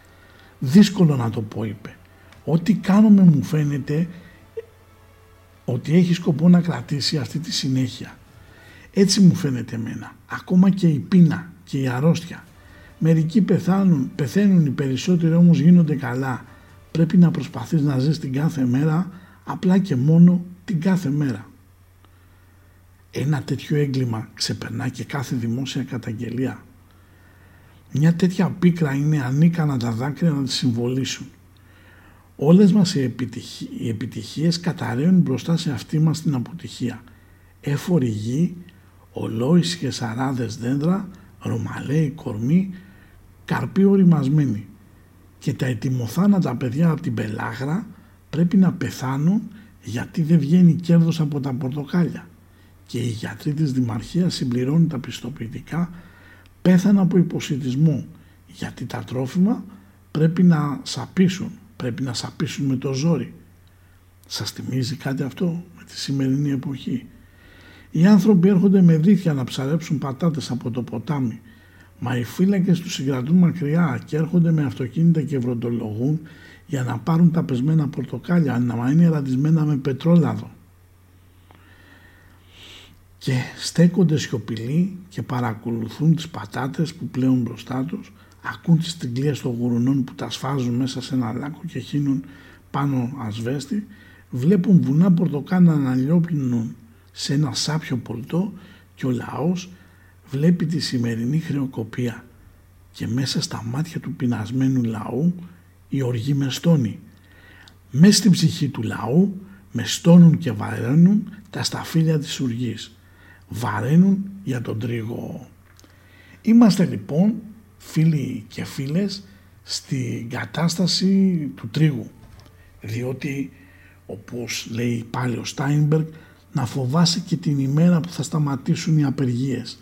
«Δύσκολο να το πω», είπε. «Ό,τι κάνουμε μου φαίνεται ότι έχει σκοπό να κρατήσει αυτή τη συνέχεια. Έτσι μου φαίνεται εμένα. Ακόμα και η πείνα και η αρρώστια. Μερικοί πεθαίνουν, οι περισσότεροι όμως γίνονται καλά. Πρέπει να προσπαθείς να ζεις την κάθε μέρα, απλά και μόνο την κάθε μέρα. Ένα τέτοιο έγκλημα ξεπερνά και κάθε δημόσια καταγγελία. Μια τέτοια πίκρα είναι ανίκανα τα δάκρυα να τη συμβολήσουν. Όλες μας οι επιτυχίες καταραίουν μπροστά σε αυτή μας την αποτυχία. Έφορη γη, ολόις και σαράδες δέντρα, ρωμαλαίοι κορμοί, καρποί οριμασμένοι. Και τα ετοιμοθάνατα παιδιά από την πελάγρα πρέπει να πεθάνουν γιατί δεν βγαίνει κέρδος από τα πορτοκάλια. Και οι γιατροί της Δημαρχίας συμπληρώνουν τα πιστοποιητικά, πέθανα από υποσιτισμό, γιατί τα τρόφιμα πρέπει να σαπίσουν, με το ζόρι. Σας θυμίζει κάτι αυτό με τη σημερινή εποχή? Οι άνθρωποι έρχονται με δίχτυα να ψαρέψουν πατάτες από το ποτάμι, μα οι φύλακες τους συγκρατούν μακριά και έρχονται με αυτοκίνητα και βροντολογούν για να πάρουν τα πεσμένα πορτοκάλια, να είναι ραντισμένα με πετρόλαδο. Και στέκονται σιωπηλοί και παρακολουθούν τις πατάτες που πλέουν μπροστά τους, ακούν τις τριγκλίες των γουρουνών που τα σφάζουν μέσα σε ένα λάκκο και χύνουν πάνω ασβέστη, βλέπουν βουνά πορτοκάνα να λιώπνουν σε ένα σάπιο πολτό και ο λαός βλέπει τη σημερινή χρεοκοπία και μέσα στα μάτια του πεινασμένου λαού η οργή με στώνει. Μες στην ψυχή του λαού με στώνουν και βαραίνουν τα σταφύλια της οργής. Βαραίνουν για τον τρίγο. Είμαστε λοιπόν φίλοι και φίλες στην κατάσταση του τρίγου, διότι όπως λέει πάλι ο Steinbeck, να φοβάσαι και την ημέρα που θα σταματήσουν οι απεργίες,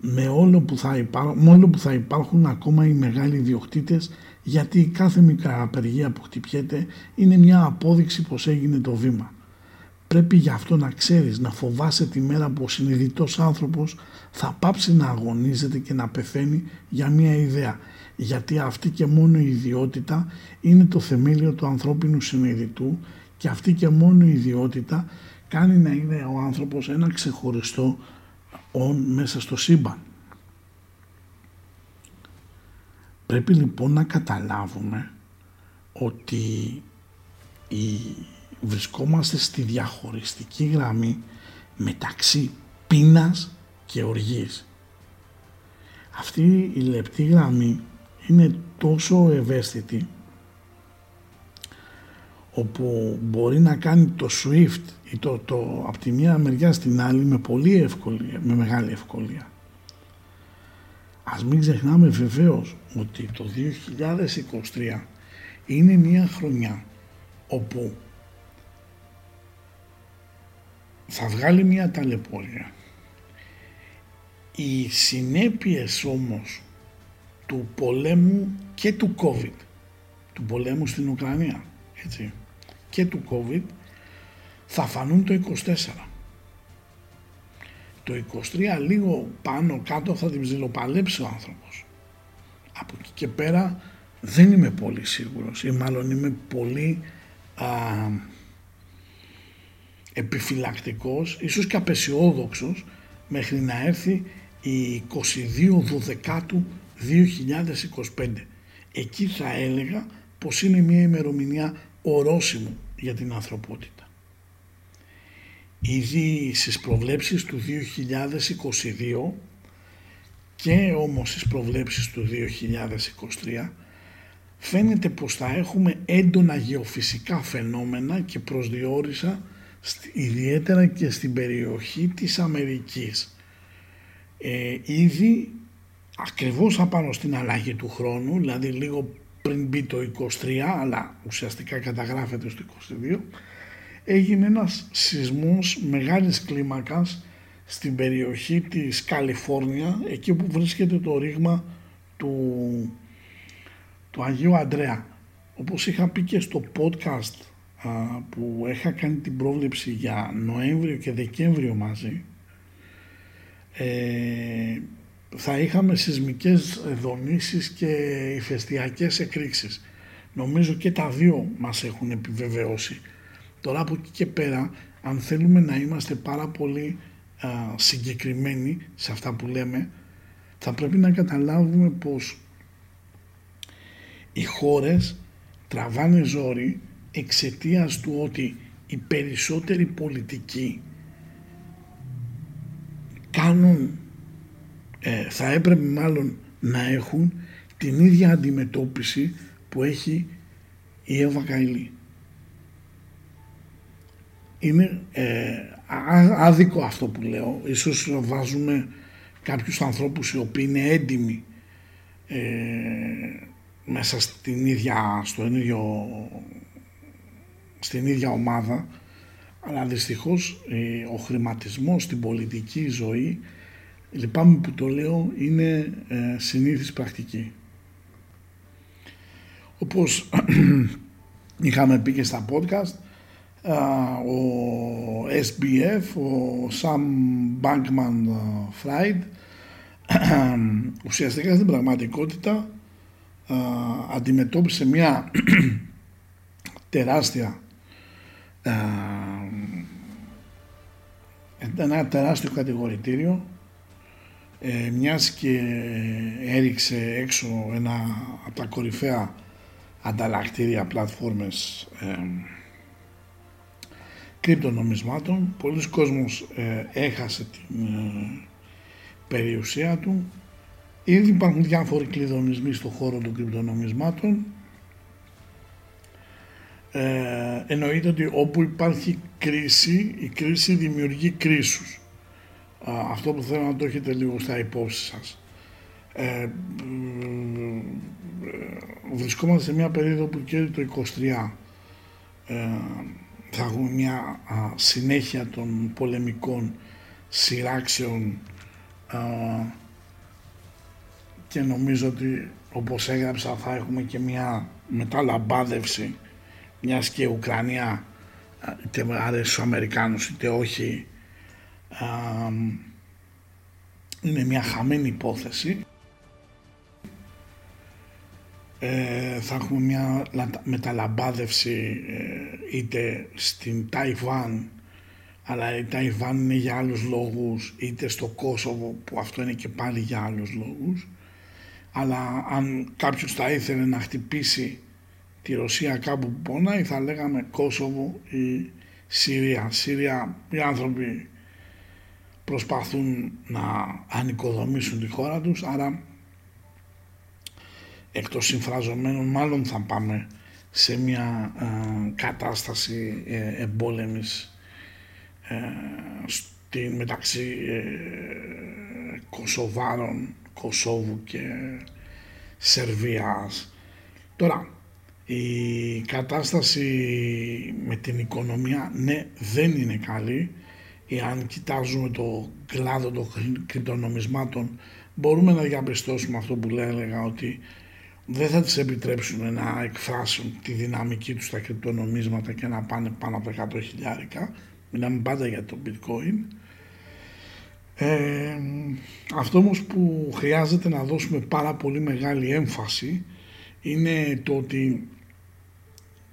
με όλο που θα υπάρχουν ακόμα οι μεγάλοι ιδιοκτήτες, γιατί η κάθε μικρά απεργία που χτυπιέται είναι μια απόδειξη πως έγινε το βήμα. Πρέπει γι' αυτό να ξέρεις, να φοβάσαι τη μέρα που ο συνειδητός άνθρωπος θα πάψει να αγωνίζεται και να πεθαίνει για μια ιδέα, γιατί αυτή και μόνο η ιδιότητα είναι το θεμέλιο του ανθρώπινου συνειδητού και αυτή και μόνο η ιδιότητα κάνει να είναι ο άνθρωπος ένα ξεχωριστό «ον» μέσα στο σύμπαν. Πρέπει λοιπόν να καταλάβουμε ότι βρισκόμαστε στη διαχωριστική γραμμή μεταξύ πείνας και οργής. Αυτή η λεπτή γραμμή είναι τόσο ευαίσθητη όπου μπορεί να κάνει το swift ή το από τη μία μεριά στην άλλη με πολύ ευκολία, με μεγάλη ευκολία. Ας μην ξεχνάμε βεβαίως ότι το 2023 είναι μια χρονιά όπου θα βγάλει μια ταλαιπωρία. Οι συνέπειες όμως του πολέμου και του COVID, του πολέμου στην Ουκρανία, έτσι, και του COVID θα φανούν το 24. Το 23 λίγο πάνω κάτω θα την ψιλοπαλέψει ο άνθρωπος. Από εκεί και πέρα δεν είμαι πολύ σίγουρος ή μάλλον είμαι πολύ επιφυλακτικός, ίσως και απεσιόδοξος μέχρι να έρθει η 22/12/2025. Εκεί θα έλεγα πως είναι μια ημερομηνία ορόσημο για την ανθρωπότητα. Ήδη στις προβλέψεις του 2022 και όμως στις προβλέψεις του 2023 φαίνεται πως θα έχουμε έντονα γεωφυσικά φαινόμενα και προσδιορίσα ιδιαίτερα και στην περιοχή της Αμερικής. Ήδη ακριβώς απάνω στην αλλαγή του χρόνου, δηλαδή λίγο πριν μπει το 23 αλλά ουσιαστικά καταγράφεται στο 22, έγινε ένας σεισμός μεγάλης κλίμακας στην περιοχή της Καλιφόρνια, εκεί που βρίσκεται το ρήγμα του Αγίου Ανδρέα. Όπως είχα πει και στο podcast που είχα κάνει την πρόβλεψη για Νοέμβριο και Δεκέμβριο μαζί, θα είχαμε σεισμικές δονήσεις και ηφαιστειακές εκρήξεις. Νομίζω και τα δύο μας έχουν επιβεβαιώσει. Τώρα από εκεί και πέρα, αν θέλουμε να είμαστε πάρα πολύ συγκεκριμένοι σε αυτά που λέμε, θα πρέπει να καταλάβουμε πως οι χώρες τραβάνε ζόρι εξαιτίας του ότι οι περισσότεροι πολιτικοί κάνουν, θα έπρεπε μάλλον να έχουν την ίδια αντιμετώπιση που έχει η Έβα Καϊλή. Είναι άδικο αυτό που λέω. Ίσως βάζουμε κάποιους ανθρώπους οι οποίοι είναι έντιμοι μέσα στην ίδια, στην ίδια ομάδα, αλλά δυστυχώς ο χρηματισμός στην πολιτική ζωή, λυπάμαι που το λέω, είναι συνήθις πρακτική. Όπως είχαμε πει και στα podcast, ο SBF, ο Sam Bankman-Fried, ουσιαστικά στην πραγματικότητα αντιμετώπισε μια τεράστια, ένα τεράστιο κατηγορητήριο, μιας και έριξε έξω ένα από τα κορυφαία ανταλλακτήρια πλατφόρμες κρυπτονομισμάτων. Πολλοί κόσμος έχασε την περιουσία του. Ήδη υπάρχουν διάφοροι κλειδονισμοί στον χώρο των κρυπτονομισμάτων. Εννοείται ότι όπου υπάρχει κρίση, η κρίση δημιουργεί κρίσους. Αυτό που θέλω να το έχετε λίγο στα υπόψη σας. Βρισκόμαστε σε μια περίοδο που και το 23 θα έχουμε μια συνέχεια των πολεμικών σειράξεων και νομίζω ότι, όπως έγραψα, θα έχουμε και μια μεταλαμπάδευση, μιας και η Ουκρανία, είτε αρέσει στους Αμερικάνους είτε όχι, είναι μια χαμένη υπόθεση. Θα έχουμε μια μεταλαμπάδευση είτε στην Ταϊβάν, αλλά η Ταϊβάν είναι για άλλους λόγους, είτε στο Κόσοβο, που αυτό είναι και πάλι για άλλους λόγους. Αλλά αν κάποιος θα ήθελε να χτυπήσει τη Ρωσία κάπου που πονάει, θα λέγαμε Κόσοβο ή Συρία. Συρία, οι άνθρωποι προσπαθούν να ανοικοδομήσουν τη χώρα τους, άρα εκτός συμφραζομένων μάλλον θα πάμε σε μια κατάσταση εμπόλεμης μεταξύ Κωσοβάρων, Κωσόβου και Σερβίας. Τώρα, η κατάσταση με την οικονομία, ναι, δεν είναι καλή. Εάν κοιτάζουμε το κλάδο των κρυπτονομισμάτων, μπορούμε να διαπιστώσουμε αυτό που έλεγα, ότι δεν θα τις επιτρέψουν να εκφράσουν τη δυναμική τους στα κρυπτονομίσματα και να πάνε πάνω από τα 100.000. Μιλάμε πάντα για το bitcoin. Αυτό όμως που χρειάζεται να δώσουμε πάρα πολύ μεγάλη έμφαση είναι το ότι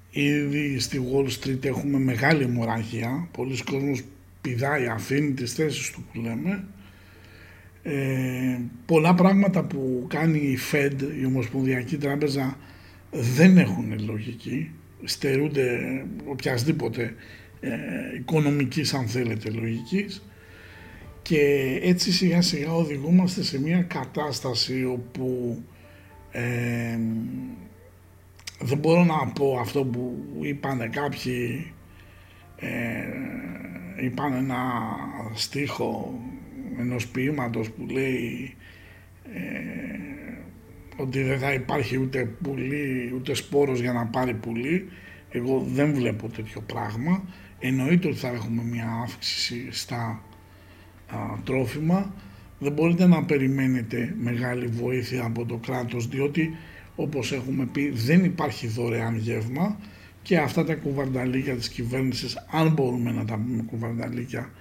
ήδη στη Wall Street έχουμε μεγάλη αιμορραγία. Πολλοί κόσμος πηδάει, αφήνει τις θέσεις του, που λέμε. Πολλά πράγματα που κάνει η Fed, η Ομοσπονδιακή Τράπεζα, δεν έχουν λογική, στερούνται οποιασδήποτε οικονομικής, αν θέλετε, λογικής, και έτσι σιγά σιγά οδηγούμαστε σε μια κατάσταση όπου δεν μπορώ να πω αυτό που είπανε κάποιοι, είπανε ένα στίχο ενός ποίηματος που λέει ότι δεν θα υπάρχει ούτε πουλί ούτε σπόρος για να πάρει πουλί. Εγώ δεν βλέπω τέτοιο πράγμα. Εννοείται ότι θα έχουμε μια αύξηση στα τρόφιμα. Δεν μπορείτε να περιμένετε μεγάλη βοήθεια από το κράτος, διότι, όπως έχουμε πει, δεν υπάρχει δωρεάν γεύμα, και αυτά τα κουβαρνταλίκια της κυβέρνησης, αν μπορούμε να τα πούμε κουβαρνταλίκια,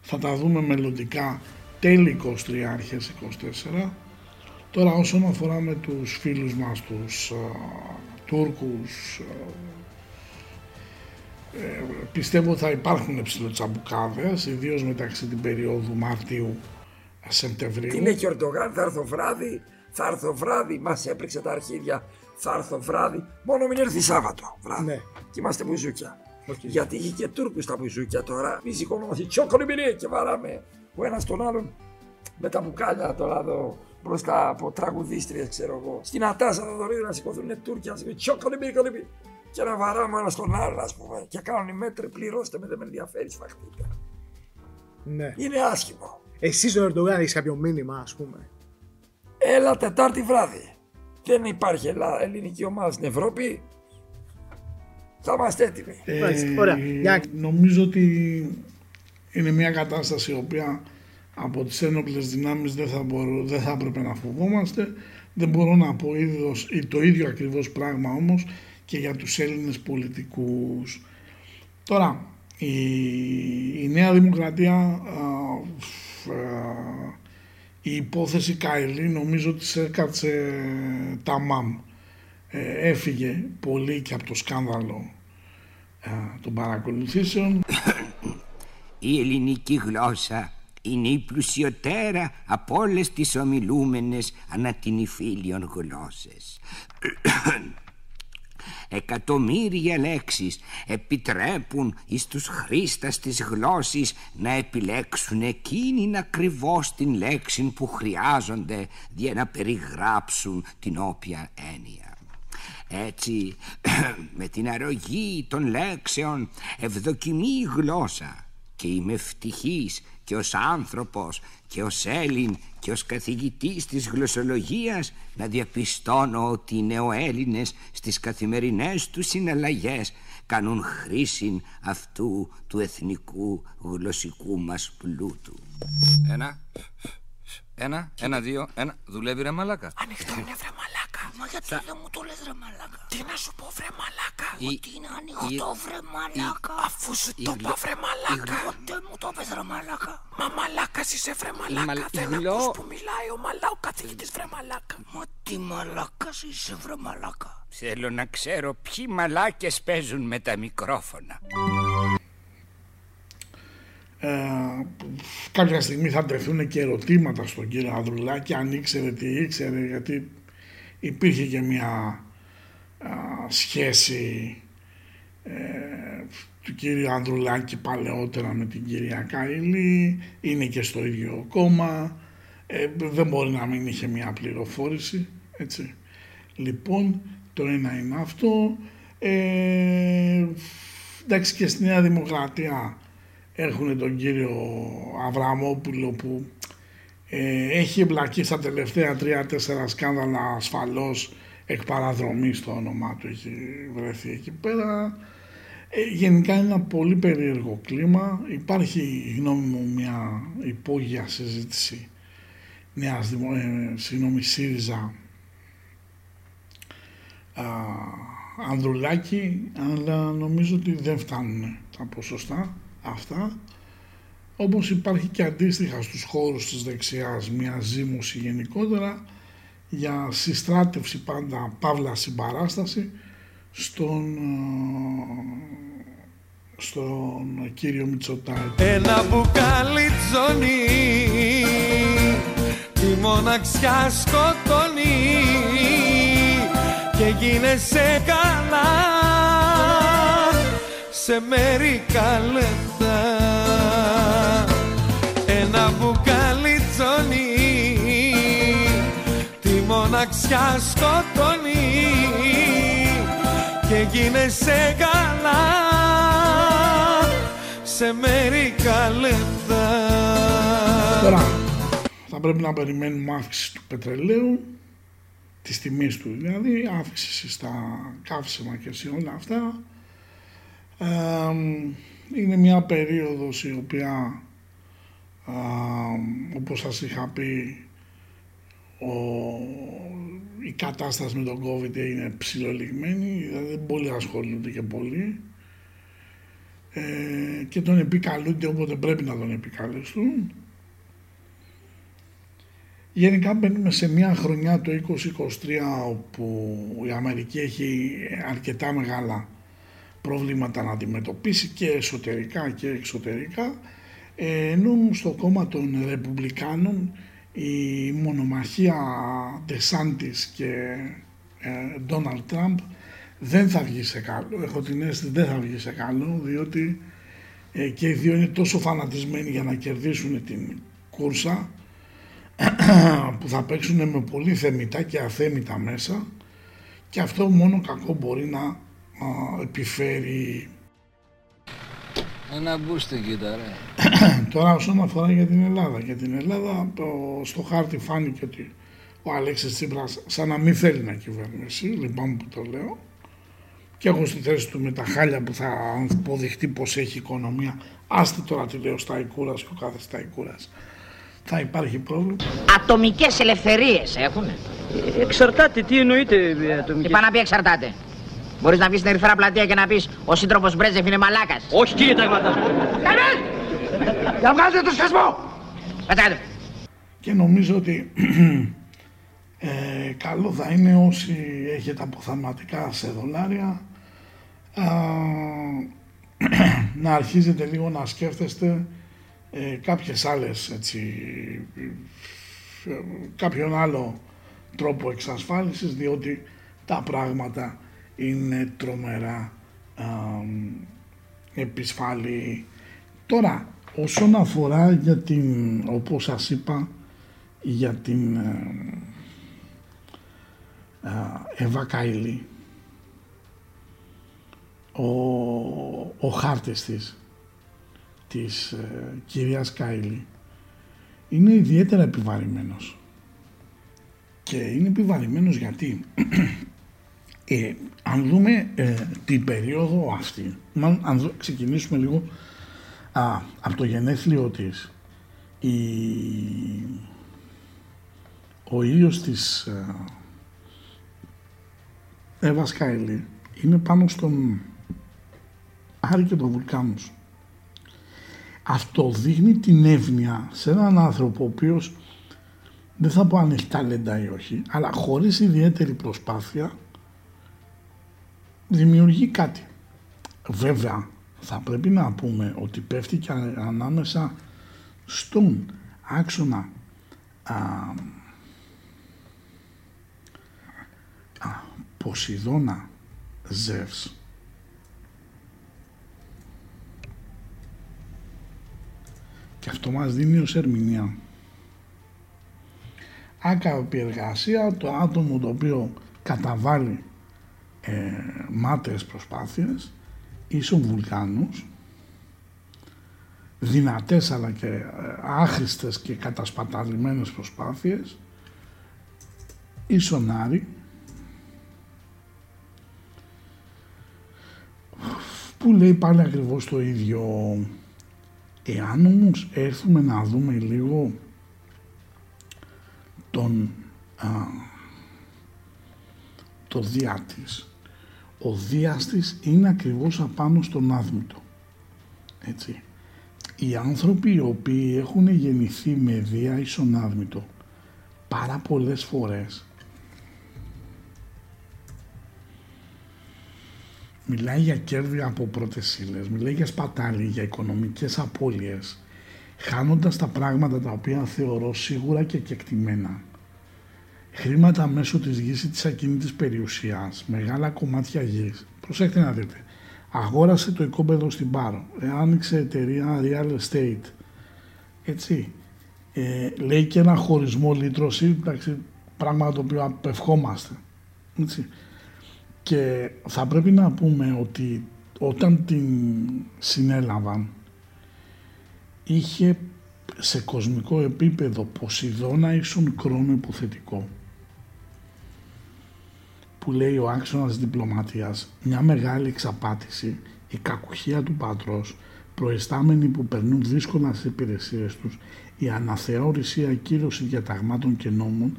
θα τα δούμε μελλοντικά τέλη 23, αρχές 24. Τώρα, όσον αφορά με τους φίλους μας, τους Τούρκους, πιστεύω θα υπάρχουν ψηλοτσαμπουκάδες, ιδίως μεταξύ την περίοδου Μαρτίου Σεπτεμβρίου. Την έχει ορτογράφη, θα έρθω βράδυ, μας έπληξε τα αρχίδια, θα έρθω βράδυ, μόνο μην έρθει Σάββατο βράδυ. Ναι. Και είμαστε μπουζούκια. Okay. Γιατί είχε και Τούρκους τα μπουζούκια τώρα, εμείς σηκωνόμαστε τσόκονοι μυρί και βαράμε ο ένας τον άλλον με τα μπουκάλια τώρα εδώ. Μπροστά από τραγουδίστριες, ξέρω εγώ. Στην Ατάσα θα το δωρίδι να σηκωθούν Τούρκοι, να σηκωθούν τσόκολοι και να βαράμε ένα στον άλλο, ας πούμε. Και κάνουν οι μέτροι, πληρώστε με, δεν με ενδιαφέρει, σφαχτείτε. Ναι. Είναι άσχημο. Εσύ στον Ερντογάν έχεις κάποιο μήνυμα, ας πούμε? Έλα Τετάρτη βράδυ. Δεν υπάρχει ελληνική ομάδα στην Ευρώπη. Θα είμαστε έτοιμοι. Ωραία. Νομίζω ότι είναι μια κατάσταση η οποία από τις ένοπλες δυνάμεις δεν θα έπρεπε να φοβόμαστε. Δεν μπορώ να πω το ίδιο ακριβώς πράγμα όμως και για τους Έλληνες πολιτικούς. Τώρα, η Νέα Δημοκρατία, η υπόθεση Καϊλή νομίζω της έκατσε τα μάμ. Έφυγε πολύ και από το σκάνδαλο των παρακολουθήσεων. Η ελληνική γλώσσα είναι η πλουσιωτέρα από όλες τις ομιλούμενες ανά την υφήλιον γλώσσες. Εκατομμύρια λέξεις επιτρέπουν εις τους χρήστας της γλώσσης να επιλέξουν εκείνην ακριβώς την λέξη που χρειάζονται για να περιγράψουν την όποια έννοια. Έτσι, με την αρρωγή των λέξεων ευδοκιμεί η γλώσσα και είμαι ευτυχής και ως άνθρωπος και ως Έλλην και ως καθηγητής της γλωσσολογίας να διαπιστώνω ότι οι νεοέλληνες στις καθημερινές τους συναλλαγές κάνουν χρήση αυτού του εθνικού γλωσσικού μας πλούτου. Ένα, δύο, ένα. Δουλεύει ρε μαλάκα. Ανοιχτό είναι βρε μαλάκα. Μα γιατί δεν μου το λες ρε μαλάκα? Τι να σου πω βρε μαλάκα? Ότι είναι ανοιχτό βρε μαλάκα. Αφού σου το πω βρε μαλάκα. Ποτέ μου το πες ρε μαλάκα. Μα μαλάκας είσαι βρε μαλάκα. Δεν ακούς που μιλάει ο καθηγητής βρε μαλάκα. Μα τι μαλάκας είσαι βρε μαλάκα? Θέλω να ξέρω ποιοι μαλάκες παίζουν με τα μικρόφωνα. Κάποια στιγμή θα τρεφθούν και ερωτήματα στον κύριο Ανδρουλάκη αν ήξερε τι ήξερε, γιατί υπήρχε και μια σχέση του κύριου Ανδρουλάκη παλαιότερα με την κυρία Καϊλή, είναι και στο ίδιο κόμμα, δεν μπορεί να μην είχε μια πληροφόρηση, έτσι. Λοιπόν, το ένα είναι αυτό. Εντάξει, και στη Νέα Δημοκρατία έχουν τον κύριο Αβραμόπουλο που έχει εμπλακεί στα τελευταία 3-4 σκάνδαλα, ασφαλώς εκ παραδρομής το όνομά του έχει βρεθεί εκεί πέρα. Γενικά είναι ένα πολύ περίεργο κλίμα. Υπάρχει, γνώμη μου, μια υπόγεια συζήτηση ΣΥΡΙΖΑ Ανδρουλάκη, αλλά νομίζω ότι δεν φτάνουν τα ποσοστά αυτά, όπως υπάρχει και αντίστοιχα στους χώρους της δεξιάς μια ζήμωση γενικότερα για συστράτευση πάντα, παύλα συμπαράσταση στον κύριο Μητσοτάκη. Ένα μπουκάλι τζονί τη μοναξιά σκοτώνει και γίνεσαι καλά σε μερικά λεπτά. Ένα μπουκάλι τζονί τη μοναξιά σκοτώνει και γίνεσαι καλά σε μερικά λεπτά. Τώρα θα πρέπει να περιμένουμε αύξηση του πετρελαίου, της τιμής του δηλαδή, αύξηση στα καύσιμα και σε όλα αυτά. Είναι μια περίοδος η οποία, όπως σας είχα πει, η κατάσταση με τον COVID είναι ψιλολιγμένη, δηλαδή δεν πολύ ασχολούνται και πολύ και τον επικαλούνται όποτε πρέπει να τον επικαλεστούν. Γενικά μπαίνουμε σε μια χρονιά το 2023 όπου η Αμερική έχει αρκετά μεγάλα προβλήματα να αντιμετωπίσει και εσωτερικά και εξωτερικά. ενώ στο κόμμα των Ρεπουμπλικάνων η μονομαχία Ντεσάντις και Ντόναλντ Τραμπ δεν θα βγει σε καλό. Έχω την αίσθηση δεν θα βγει σε καλό, διότι και οι δύο είναι τόσο φανατισμένοι για να κερδίσουν την κούρσα που θα παίξουν με πολύ θεμητά και αθέμητα μέσα, και αυτό μόνο κακό μπορεί να επιφέρει. Ένα μπούστι κοίταρε. Τώρα όσον αφορά για την Ελλάδα. Για την Ελλάδα στο χάρτη φάνηκε ότι ο Αλέξης Τσίπρας σαν να μην θέλει να κυβερνήσει, λυπάμαι που το λέω, και έχω στη θέση του με τα χάλια που θα αποδειχτεί πως έχει οικονομία. Άστε τώρα τη λέω Σταϊκούρας και ο κάθε Σταϊκούρας. Θα υπάρχει πρόβλημα. Ατομικές ελευθερίες έχουνε. Εξαρτάται, τι εννοείται ατομικές. Είπα να πει εξαρτάται. Μπορείς να βγεις στην Ερυθρά Πλατεία και να πεις ο σύντροφος Μπρέζεφ είναι μαλάκας. Όχι κύριε Ταγματά. Καλές! Για βγάζετε το σχασμό. Πέταξτε. Και νομίζω ότι καλό θα είναι όσοι έχετε αποθαματικά σε δολάρια να αρχίζετε λίγο να σκέφτεστε κάποιες άλλες, έτσι, κάποιον άλλο τρόπο εξασφάλισης, διότι τα πράγματα είναι τρομερά επισφαλή. Τώρα, όσον αφορά για την, όπως σας είπα, για την Έβα Καϊλή, ο χάρτης της κυρίας Καϊλή είναι ιδιαίτερα επιβαρημένος. Και είναι επιβαρημένος γιατί αν δούμε την περίοδο αυτή, αν ξεκινήσουμε λίγο από το γενέθλιό της, ο ήλιος της Έβας Καϊλή είναι πάνω στον Άρη και τον Βουλκάνους. Αυτό δείχνει την εύνοια σε έναν άνθρωπο ο οποίος, δεν θα πω αν έχει ταλέντα ή όχι, αλλά χωρίς ιδιαίτερη προσπάθεια δημιουργεί κάτι. Βέβαια θα πρέπει να πούμε ότι πέφτει και ανάμεσα στον άξονα Ποσειδώνα Ζεύς και αυτό μας δίνει ως ερμηνεία. Άκαπη εργασία, το άτομο το οποίο καταβάλει μάταιες προσπάθειες, ίσον Βουλκάνους, δυνατές αλλά και άχρηστες και κατασπαταλημένες προσπάθειες, ίσον Άρη, που λέει πάλι ακριβώς το ίδιο. Εάν όμως έρθουμε να δούμε λίγο το διά της, ο δίας της είναι ακριβώς απάνω στον άδμητο, έτσι. Οι άνθρωποι οι οποίοι έχουν γεννηθεί με δία ίσον άδμητο πάρα πολλές φορές, μιλάει για κέρδη από πρώτες ύλες, μιλάει για σπατάλη, για οικονομικές απώλειες, χάνοντας τα πράγματα τα οποία θεωρώ σίγουρα και κεκτημένα. Χρήματα μέσω της γης ή της ακίνητης περιουσίας, μεγάλα κομμάτια γης. Προσέχτε να δείτε. Αγόρασε το οικόπεδο στην Πάρο, άνοιξε εταιρεία real estate. Έτσι. Λέει και ένα χωρισμό λύτρωση, πράγμα το οποίο απευχόμαστε. Έτσι. Και θα πρέπει να πούμε ότι όταν την συνέλαβαν είχε σε κοσμικό επίπεδο Ποσειδώνα ίσον Κρόνο υποθετικό, που λέει ο άξονας διπλωματίας, μια μεγάλη εξαπάτηση, η κακουχία του πατρός, προϊστάμενοι που περνούν δύσκολα στις υπηρεσίες τους, η αναθεώρηση, η ακύρωση διαταγμάτων και νόμων,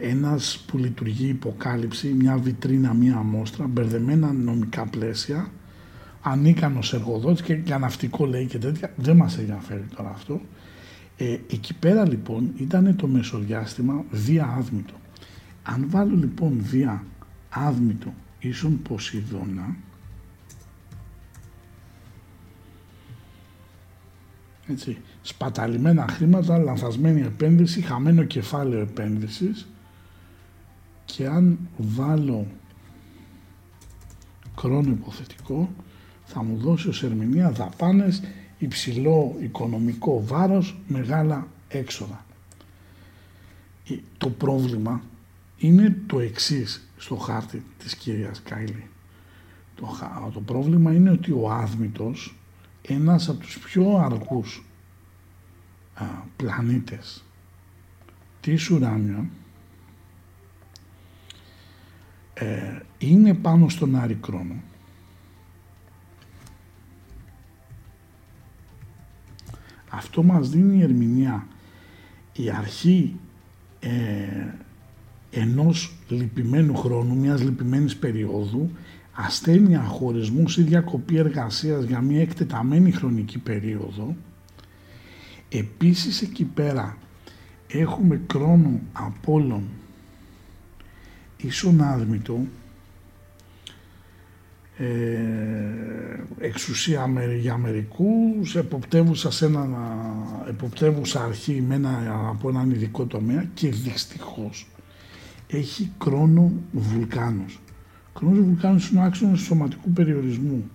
ένας που λειτουργεί υποκάλυψη, μια βιτρίνα, μια μόστρα, μπερδεμένα νομικά πλαίσια, ανίκανος εργοδότης και για ναυτικό λέει και τέτοια, δεν μας ενδιαφέρει τώρα αυτό. Εκεί πέρα λοιπόν ήταν το μεσοδιάστημα δια άδμητο. Αν βάλω λοιπόν δια άδμητο ίσον Ποσειδώνα, Έτσι, σπαταλημένα χρήματα, λανθασμένη επένδυση, χαμένο κεφάλαιο επένδυσης. Και αν βάλω χρόνο υποθετικό, θα μου δώσει ως ερμηνεία δαπάνες, υψηλό οικονομικό βάρος, μεγάλα έξοδα. Το πρόβλημα είναι το εξής στο χάρτη της κυρίας Καϊλή. Το πρόβλημα είναι ότι ο άδμητος, ένας από τους πιο αργούς πλανήτες της Ουράνια, είναι πάνω στον Άρη Κρόνο. Αυτό μας δίνει η ερμηνεία, η αρχή ενός λυπημένου χρόνου, μιας λυπημένης περίοδου, ασθένεια, χωρισμούς ή διακοπή εργασίας για μια εκτεταμένη χρονική περίοδο. Επίσης εκεί πέρα έχουμε Κρόνο Απόλλων ίσον άδμητο, εξουσία για μερικούς, εποπτεύουσα σε έναν, εποπτεύουσα αρχή με ένα, από έναν ειδικό τομέα, και δυστυχώς έχει Κρόνο Βουλκάνος. Κρόνος Βουλκάνος είναι ο άξονας του σωματικού περιορισμού.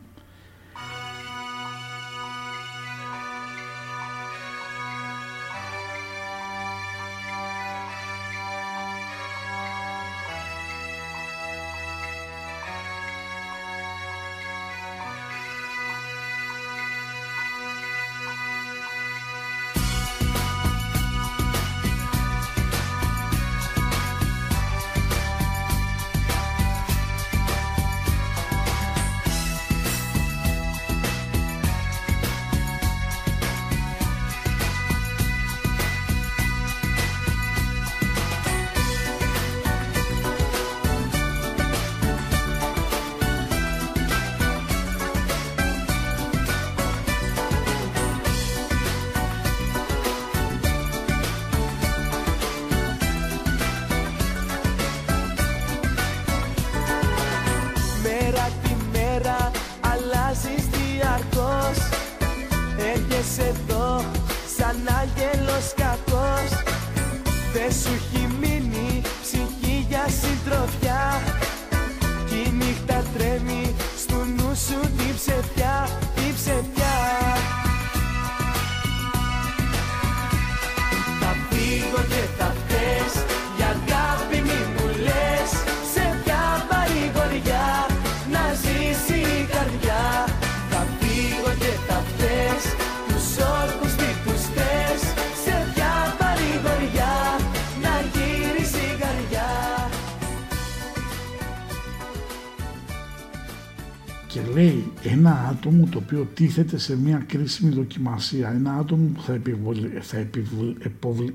Άτομο το οποίο τίθεται σε μια κρίσιμη δοκιμασία, ένα άτομο που θα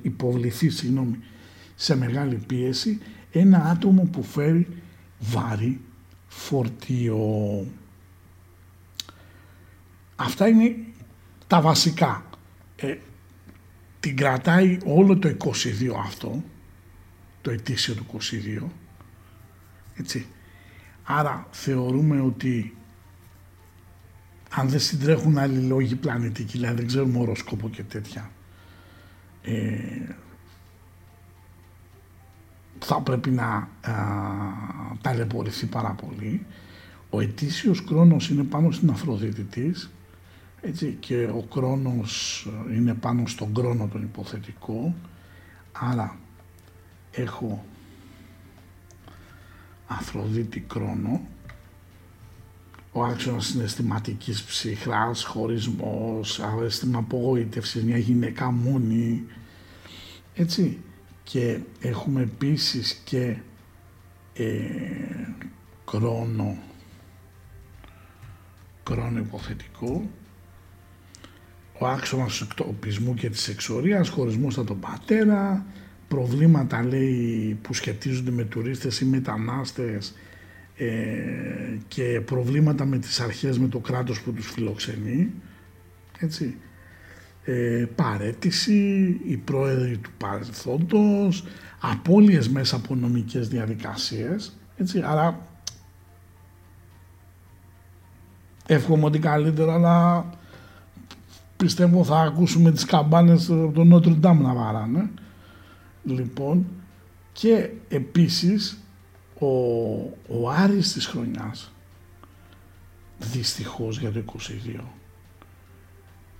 υποβληθεί σε μεγάλη πίεση, ένα άτομο που φέρει βάρη, φορτίο. Αυτά είναι τα βασικά. Την κρατάει όλο το 22 αυτό, το ετήσιο του 22, έτσι. Άρα θεωρούμε ότι αν δεν συντρέχουν άλλοι λόγοι πλανητικοί, δηλαδή δεν ξέρουμε οροσκόπο και τέτοια, θα πρέπει να ταλαιπωρηθεί πάρα πολύ. Ο ετήσιος Κρόνος είναι πάνω στην Αφροδίτη της, έτσι, και ο Κρόνος είναι πάνω στον Κρόνο τον υποθετικό. Άρα έχω Αφροδίτη Κρόνο. Ο άξονας συναισθηματικής ψυχράς, χωρισμός, αίσθημα απογοήτευσης, μια γυναίκα μόνη, έτσι. Και έχουμε επίσης και Κρόνο υποθετικό. Ο άξονας του εκτοπισμού και της εξορίας, χωρισμός από τον πατέρα, προβλήματα, λέει, που σχετίζονται με τουρίστες ή μετανάστες, και προβλήματα με τις αρχές, με το κράτος που τους φιλοξενεί, έτσι. Παρέτηση, οι πρόεδροι του παρελθόντος, απώλειες μέσα από νομικές διαδικασίες, έτσι. Άρα εύχομαι ότι καλύτερα, αλλά πιστεύω θα ακούσουμε τις καμπάνες από τον Νότρου Ντάμ να βαράνε. Λοιπόν, και επίσης ο Άρης της χρονιάς, δυστυχώς για το 22,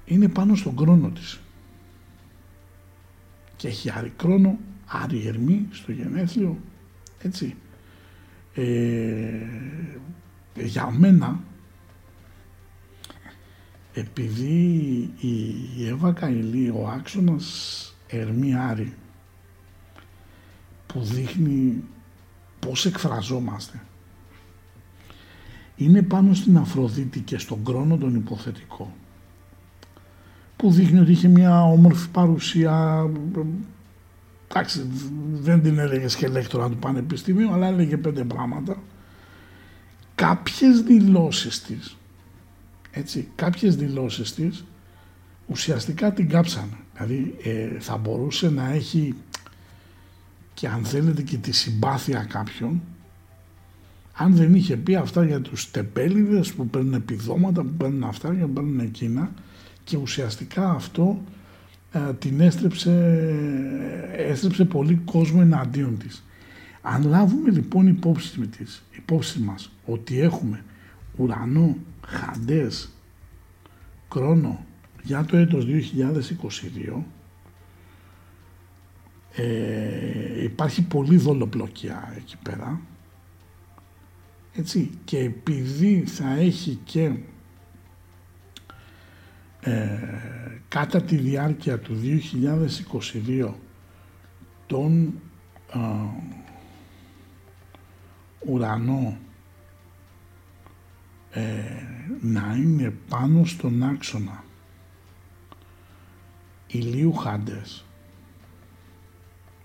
είναι πάνω στον κρόνο της. Και έχει Άρη Κρόνο, Άρη Γερμή στο γενέθλιο, έτσι. Για μένα, επειδή η Έβα Καϊλή, ο άξονας Ερμή Άρη, που δείχνει πώς εκφραζόμαστε, είναι πάνω στην Αφροδίτη και στον Κρόνο τον υποθετικό, που δείχνει ότι είχε μια όμορφη παρουσία. Εντάξει, δεν την έλεγε σκελέκτορα του Πανεπιστημίου, αλλά έλεγε 5 πράγματα. Κάποιες δηλώσεις της, έτσι, κάποιες δηλώσεις της ουσιαστικά την κάψανε. Δηλαδή θα μπορούσε να έχει και, αν θέλετε, και τη συμπάθεια κάποιον, αν δεν είχε πει αυτά για τους τεπέληδες που παίρνουν επιδόματα, που παίρνουν αυτά και παίρνουν εκείνα, και ουσιαστικά αυτό την έστρεψε πολύ κόσμο εναντίον της. Αν λάβουμε λοιπόν υπόψη μας ότι έχουμε ουρανό, χαντές, Κρόνο για το έτος 2022, υπάρχει πολύ δολοπλοκία εκεί πέρα, έτσι, και επειδή θα έχει και κατά τη διάρκεια του 2022 τον ουρανό να είναι πάνω στον άξονα ηλίου χάντες,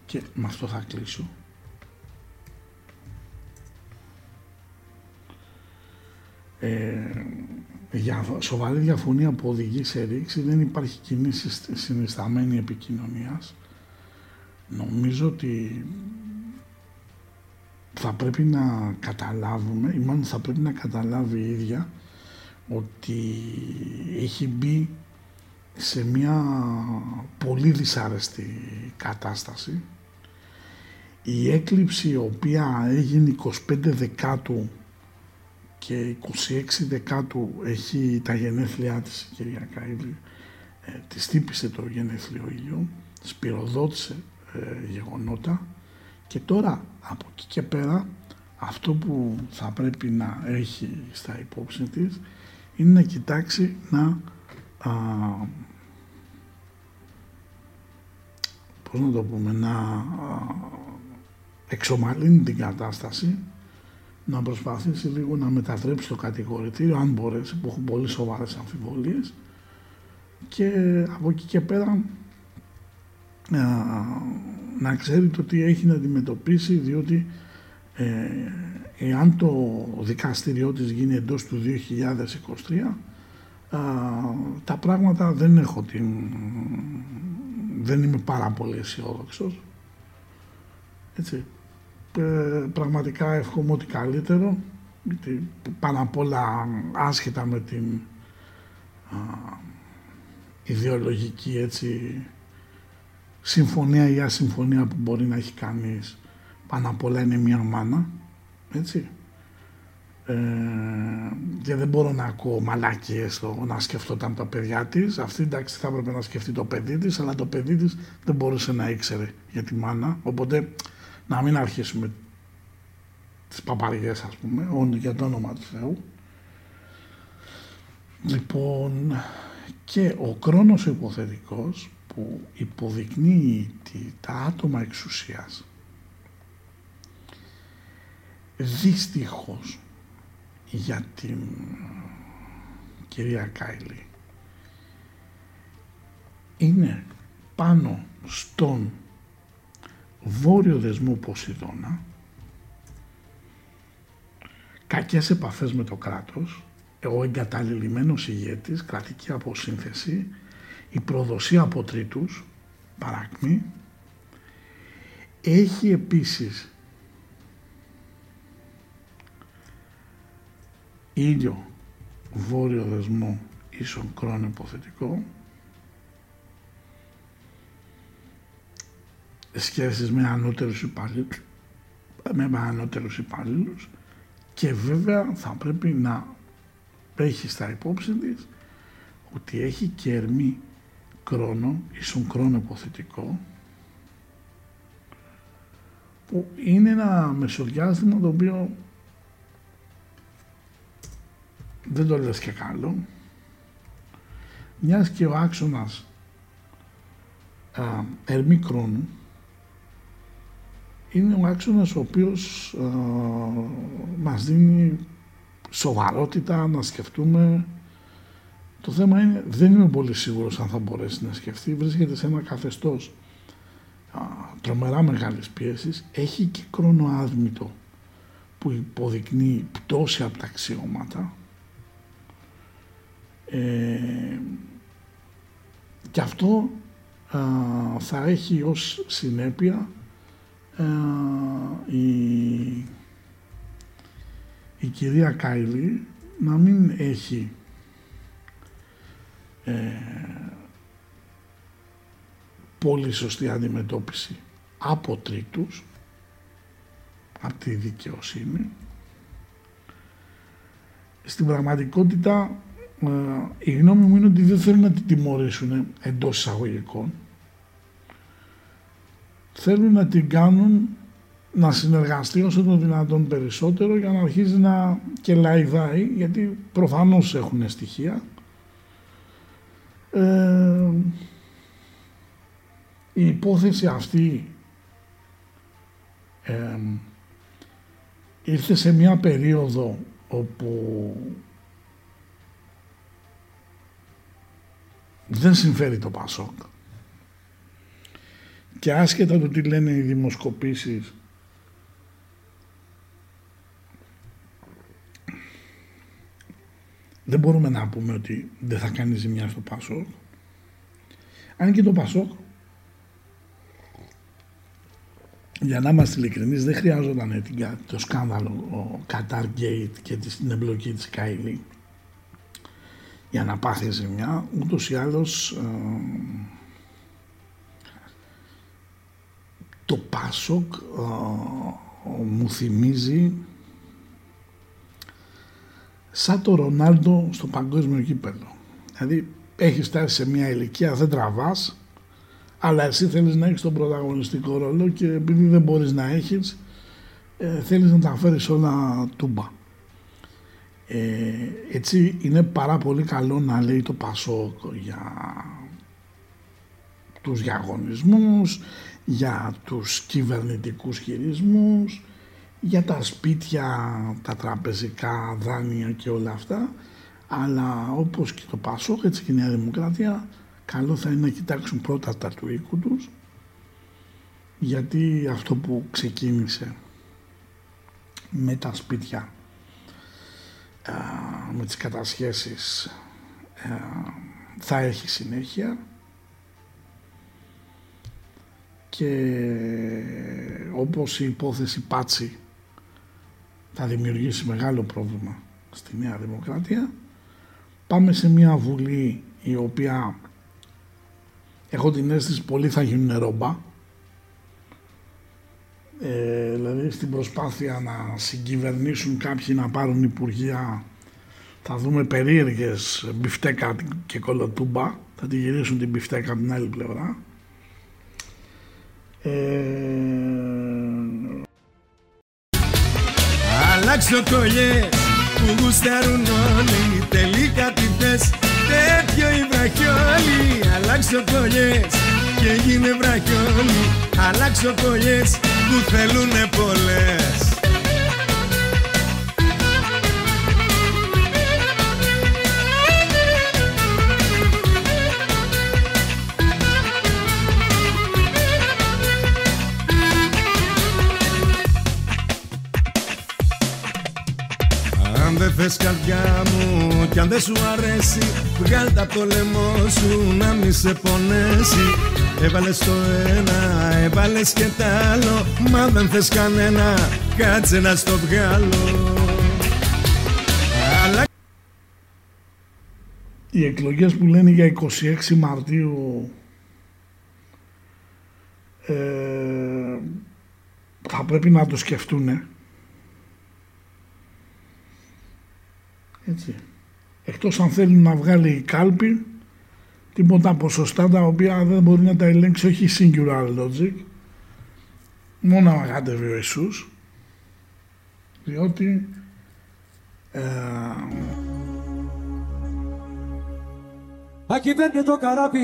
και με αυτό θα κλείσω, για σοβαρή διαφωνία που οδηγεί σε ρήξη, δεν υπάρχει κοινή συνισταμένη επικοινωνίας. Νομίζω ότι θα πρέπει να καταλάβουμε, ή μάλλον θα πρέπει να καταλάβει η ίδια, ότι έχει μπει σε μια πολύ δυσάρεστη κατάσταση. Η έκλειψη, η οποία έγινε 25 Δεκάτου και 26 Δεκάτου έχει τα γενέθλιά της, η κυρία Καϊλή, της τύπησε το γενέθλιο ήλιο, σπυροδότησε γεγονότα, και τώρα από εκεί και πέρα αυτό που θα πρέπει να έχει στα υπόψη της είναι να κοιτάξει να εξομαλύνει την κατάσταση, να προσπαθήσει λίγο να μετατρέψει το κατηγορητήριο, αν μπορέσει, που έχουν πολύ σοβαρές αμφιβολίες, και από εκεί και πέρα να ξέρει το τι έχει να αντιμετωπίσει, διότι εάν το δικαστήριό της γίνει εντός του 2023, τα πράγματα δεν είμαι πάρα πολύ αισιόδοξος, έτσι. Πραγματικά εύχομαι ότι καλύτερο, γιατί πάνω απ' όλα, άσχετα με την ιδεολογική, έτσι, συμφωνία ή ασυμφωνία που μπορεί να έχει κανείς, πάνω απ' όλα είναι μια μάνα, έτσι, και δεν μπορώ να ακούω μαλάκιες στο να σκεφτόταν τα παιδιά της. Αυτή, εντάξει, θα έπρεπε να σκεφτεί το παιδί της, αλλά το παιδί της δεν μπορούσε να ήξερε για τη μάνα, οπότε να μην αρχίσουμε τις παπαριές, ας πούμε, για το όνομα του Θεού. Λοιπόν, και ο Κρόνος ο υποθετικός, που υποδεικνύει τα άτομα εξουσίας, δυστυχώς για την κυρία Καϊλή είναι πάνω στον βόρειο δεσμό Ποσειδώνα, κακές επαφές με το κράτος, ο εγκαταλελειμμένος ηγέτης, κρατική αποσύνθεση, η προδοσία από τρίτους, παράκμη. Έχει επίσης ήλιο βόρειο δεσμό ίσον Κρόνο υποθετικό, σχέσεις με ανώτερους υπαλλήλους, και βέβαια θα πρέπει να έχει στα υπόψη της ότι έχει και ερμή κρόνο, ίσον κρόνο υποθετικό, που είναι ένα μεσοδιάστημα το οποίο δεν το λες και καλό, μιας και ο άξονας ερμή κρόνου είναι ο άξονας ο οποίος μας δίνει σοβαρότητα να σκεφτούμε. Το θέμα είναι, δεν είμαι πολύ σίγουρος αν θα μπορέσει να σκεφτεί, βρίσκεται σε ένα καθεστώς τρομερά μεγάλης πίεσης, έχει και κρόνο άδμητο που υποδεικνύει πτώση από τα αξιώματα, και αυτό θα έχει ως συνέπεια η κυρία Καϊλή να μην έχει πολύ σωστή αντιμετώπιση από τρίτους, από τη δικαιοσύνη. Στην πραγματικότητα η γνώμη μου είναι ότι δεν θέλουν να την τιμωρήσουν εντός εισαγωγικών. Θέλουν να την κάνουν να συνεργαστεί όσο το δυνατόν περισσότερο για να αρχίζει να κελαϊδάει, γιατί προφανώς έχουν στοιχεία. Η υπόθεση αυτή ήρθε σε μια περίοδο όπου δεν συμφέρει το ΠΑΣΟΚ. Και άσχετα το τι λένε οι δημοσκοπήσεις, δεν μπορούμε να πούμε ότι δεν θα κάνει ζημιά στο ΠΑΣΟΚ. Αν και το ΠΑΣΟΚ, για να είμαστε ειλικρινείς, δεν χρειάζονταν το σκάνδαλο Qatar Gate και την εμπλοκή της Καϊλή για να πάθει ζημιά. Ούτως ή άλλως το ΠΑΣΟΚ μου θυμίζει σαν το Ρονάλντο στο παγκόσμιο κύπελλο. Δηλαδή έχεις φτάσει σε μια ηλικία, δεν τραβάς, αλλά εσύ θέλεις να έχεις τον πρωταγωνιστικό ρόλο και επειδή δεν μπορείς να έχεις, θέλεις να τα φέρεις όλα τούμπα. Έτσι είναι πάρα πολύ καλό να λέει το ΠΑΣΟΚ για τους διαγωνισμούς, για τους κυβερνητικούς χειρισμούς, για τα σπίτια, τα τραπεζικά δάνεια και όλα αυτά, αλλά όπως και το ΠΑΣΟΚ, έτσι και η Νέα Δημοκρατία, καλό θα είναι να κοιτάξουν πρώτα τα του οίκου τους, γιατί αυτό που ξεκίνησε με τα σπίτια, με τις κατασχέσεις, θα έχει συνέχεια. Και όπως η υπόθεση Πάτσι θα δημιουργήσει μεγάλο πρόβλημα στη Νέα Δημοκρατία, πάμε σε μια βουλή η οποία, έχω την αίσθηση, πολλοί θα γίνουν ρόμπα, δηλαδή στην προσπάθεια να συγκυβερνήσουν κάποιοι να πάρουν υπουργεία, θα δούμε περίεργες μπιφτέκα και κολοτούμπα, θα τη γυρίσουν την μπιφτέκα από την άλλη πλευρά. Αλλάξ' το κολλιέ που γουστάρουν όλοι, τελικά τι θες, τέτοιο ή βραχιόλι. Αλλάξ' το κολλιές και γίνε βραχιόλι. Αλλάξ' το κολλιές που θέλουνε πολλές. Αν δεν θες καρδιά μου κι αν δεν σου αρέσει, βγάλ' τα απ' το λαιμό σου να μη σε πονέσει. Έβαλες το ένα, έβαλες και τ' άλλο, μα δεν θες κανένα, κάτσε να στο βγάλω. Αλλά... Οι εκλογές που λένε για 26 Μαρτίου πρέπει να το σκεφτούν. Έτσι. Εκτός αν θέλουν να βγάλει η κάλπη τίποτα ποσοστά τα οποία δεν μπορεί να τα ελέγξει, όχι singular logic, μόνο να κατέβει ο Ιησούς, διότι ακυβέρνει το καράβι,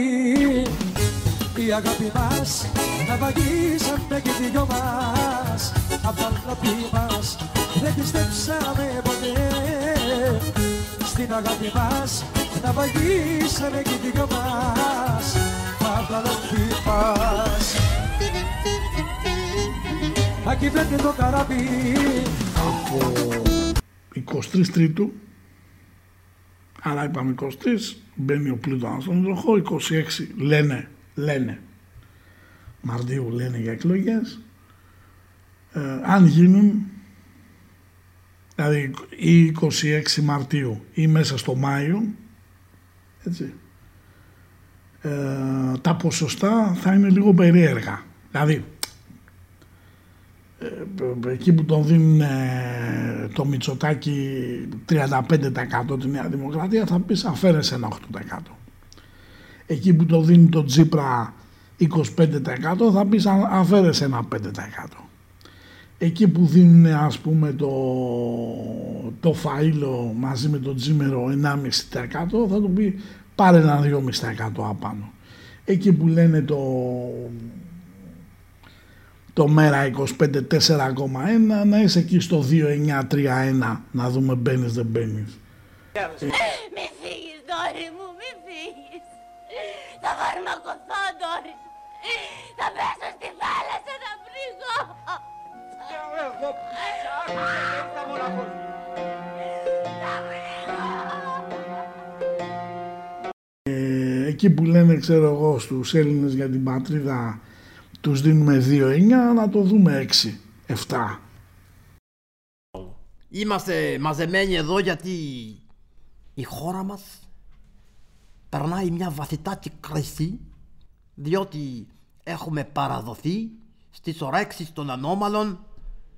η αγάπη μας να βαγίσαμε και οι δυο μας. Απ' τα αγάπη μας δεν πιστέψαμε ποτέ, στην αγάπη μας να βαγίσαμε και οι δυο μας. Απ' τα αγάπη μας ακυβέρνει το καράβι. Από 23 Τρίτου, άρα είπαμε 23, μπαίνει ο Πλούτονα στον τροχό, 26 λένε Μαρτίου λένε για εκλογές, αν γίνουν, δηλαδή ή 26 Μαρτίου ή μέσα στο Μάιο, έτσι, τα ποσοστά θα είναι λίγο περίεργα, δηλαδή εκεί που τον δίνουν το Μητσοτάκι 35% τη Νέα Δημοκρατία, θα πεις αφαίρεσε ένα 8%. Εκεί που το δίνει το Τσίπρα 25%, θα πεις αφαίρεσε ένα 5%. Εκεί που δίνουν ας πούμε το Φαΐλο μαζί με το Τζίμερο 1,5%, θα του πει πάρε ένα 2,5% απάνω. Εκεί που λένε το μέρα 25, 4,1, να είσαι εκεί στο 2,931, να δούμε μπαίνεις δεν μπαίνεις. Μη φύγεις Ντόρι μου, μη φύγεις. Θα φαρμακωθώ Ντόρι. Θα πέσω στη θάλασσα να πνιγώ. Εκεί που λένε ξέρω εγώ στους Έλληνες για την πατρίδα τους δίνουμε 2,9, να το δούμε 6, 7. Είμαστε μαζεμένοι εδώ γιατί η χώρα μας περνάει μια βαθυτάτη κρίση, διότι έχουμε παραδοθεί στις ορέξεις των ανώμαλων,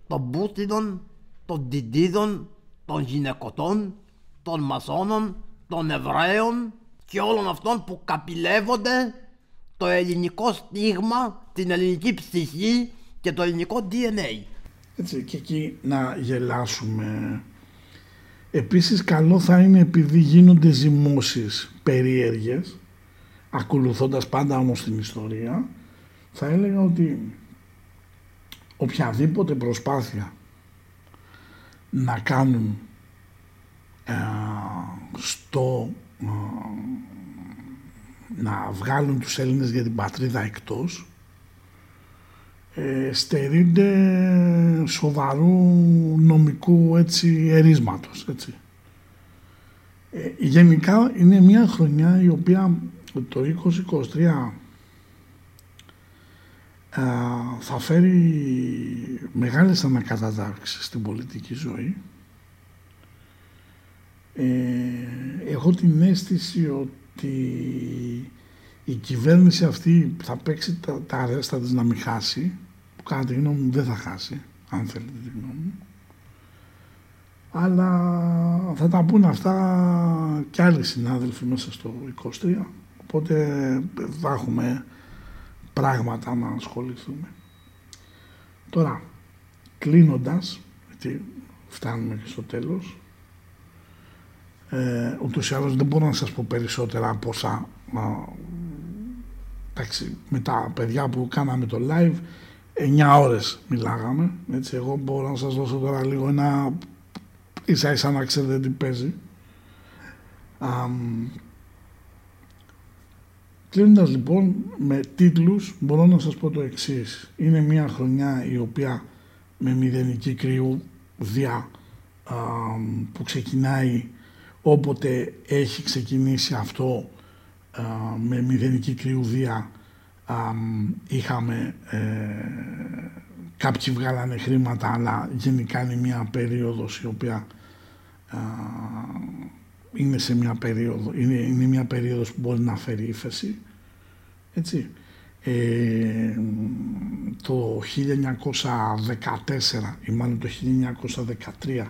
των Πούτινων, των Τιντίδων, των Γυναικωτών, των Μασώνων, των Εβραίων και όλων αυτών που καπηλεύονται το ελληνικό στίγμα, την ελληνική ψυχή και το ελληνικό DNA. Έτσι, και εκεί να γελάσουμε. Επίσης καλό θα είναι, επειδή γίνονται ζυμώσεις περίεργες, ακολουθώντας πάντα όμως την ιστορία, θα έλεγα ότι οποιαδήποτε προσπάθεια να κάνουν να βγάλουν τους Έλληνες για την πατρίδα εκτός, στερείται σοβαρού νομικού, έτσι, ερίσματος, έτσι. Γενικά είναι μια χρονιά η οποία το 2023 θα φέρει μεγάλες ανακατατάξεις στην πολιτική ζωή. Έχω την αίσθηση ότι η κυβέρνηση αυτή θα παίξει τα αρέστα της να μην χάσει, που κατά τη γνώμη μου δεν θα χάσει, αν θέλετε τη γνώμη μου. Αλλά θα τα πούν αυτά και άλλοι συνάδελφοι μέσα στο 23, οπότε θα έχουμε πράγματα να ασχοληθούμε. Τώρα, κλείνοντας, γιατί φτάνουμε και στο τέλος, ούτως ή άλλως δεν μπορώ να σας πω περισσότερα από όσα, εντάξει, με τα παιδιά που κάναμε το live 9 ώρες μιλάγαμε, έτσι. Εγώ μπορώ να σας δώσω τώρα λίγο ένα ίσα ίσα να ξέρετε τι παίζει. Κλείνοντας λοιπόν με τίτλους, μπορώ να σας πω το εξής: είναι μια χρονιά η οποία με μηδενική κρυούδια που ξεκινάει όποτε έχει ξεκινήσει αυτό. Με μηδενική κρυουδία είχαμε, κάποιοι βγάλανε χρήματα, αλλά γενικά είναι μια περίοδος η οποία είναι μια περίοδος που μπορεί να φέρει ύφεση, έτσι. το 1914 ή μάλλον το 1913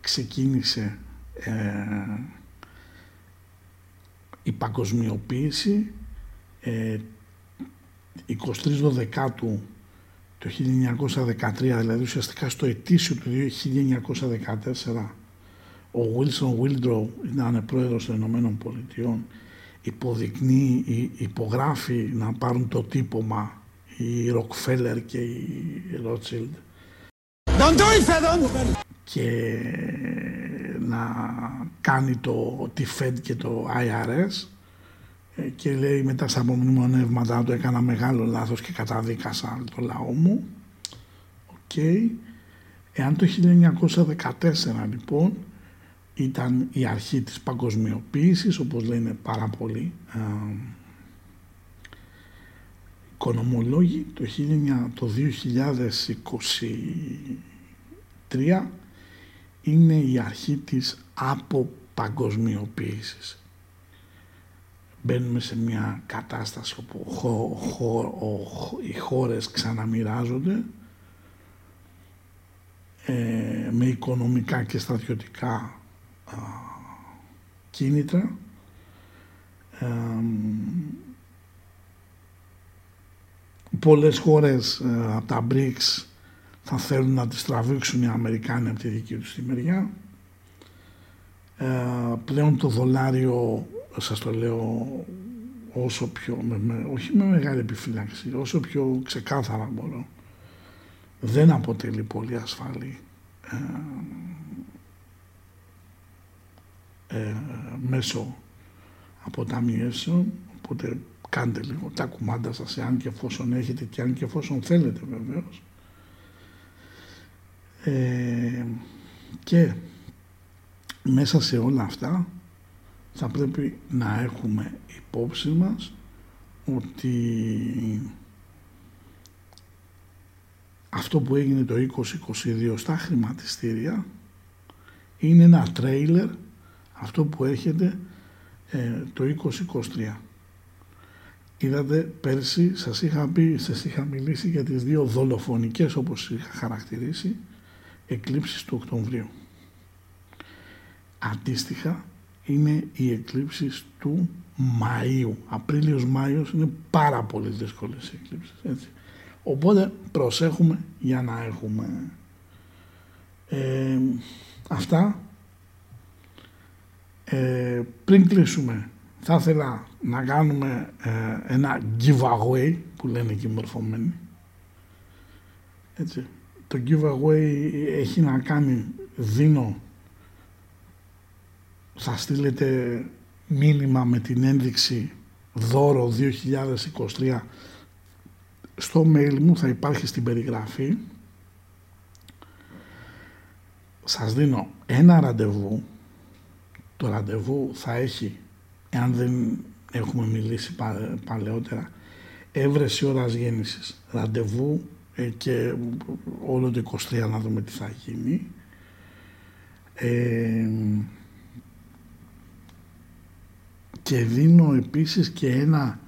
ξεκίνησε η παγκοσμιοποίηση. 23 Δεκάτου το 1913, δηλαδή ουσιαστικά στο ετήσιο του 1914, ο Wilson Wildrow ήταν πρόεδρος των Ηνωμένων Πολιτειών, υποδεικνύει, υπογράφει να πάρουν το τύπομα οι Rockefeller και οι Rothschild και να κάνει τη Fed και το IRS, και λέει μετά στα απομνημονεύματα το έκανα μεγάλο λάθος και καταδίκασα το λαό μου. Okay. Εάν το 1914 λοιπόν ήταν η αρχή της παγκοσμιοποίησης, όπως λένε πάρα πολλοί οικονομολόγοι, το 2023 είναι η αρχή της αποπαγκοσμιοποίησης. Μπαίνουμε σε μια κατάσταση όπου οι χώρες ξαναμοιράζονται με οικονομικά και στρατιωτικά κίνητρα. Πολλές χώρες από τα BRICS θα θέλουν να τις τραβήξουν οι Αμερικάνοι από τη δική τους τη μεριά. Πλέον το δολάριο, σας το λέω όσο πιο, όχι με μεγάλη επιφύλαξη, όσο πιο ξεκάθαρα μπορώ, δεν αποτελεί πολύ ασφαλή μέσω αποταμιεύσεων, οπότε κάντε λίγο τα κουμάντα σας, εάν και εφόσον έχετε και αν και εφόσον θέλετε βεβαίως. Και μέσα σε όλα αυτά θα πρέπει να έχουμε υπόψη μας ότι αυτό που έγινε το 2022 στα χρηματιστήρια είναι ένα τρέιλερ αυτό που έρχεται το 2023. Είδατε, πέρσι σας είχα μιλήσει για τις δύο δολοφονικές, όπως είχα χαρακτηρίσει, εκλήψεις του Οκτωβρίου. Αντίστοιχα είναι οι εκλήψεις του Μαΐου. Απρίλιος-Μάιος είναι πάρα πολύ δύσκολες οι εκλήψεις. Έτσι. Οπότε προσέχουμε για να έχουμε αυτά. Πριν κλείσουμε, θα ήθελα να κάνουμε ένα giveaway που λένε και οι μορφωμένοι. Έτσι. Το giveaway έχει να κάνει, θα στείλετε μήνυμα με την ένδειξη δώρο 2023 στο mail μου, θα υπάρχει στην περιγραφή. Σας δίνω ένα ραντεβού. Το ραντεβού θα έχει, εάν δεν έχουμε μιλήσει παλαιότερα, έβρεση ώρας γέννησης, ραντεβού και όλο το 23 να δούμε τι θα γίνει. Και δίνω επίσης και ένα,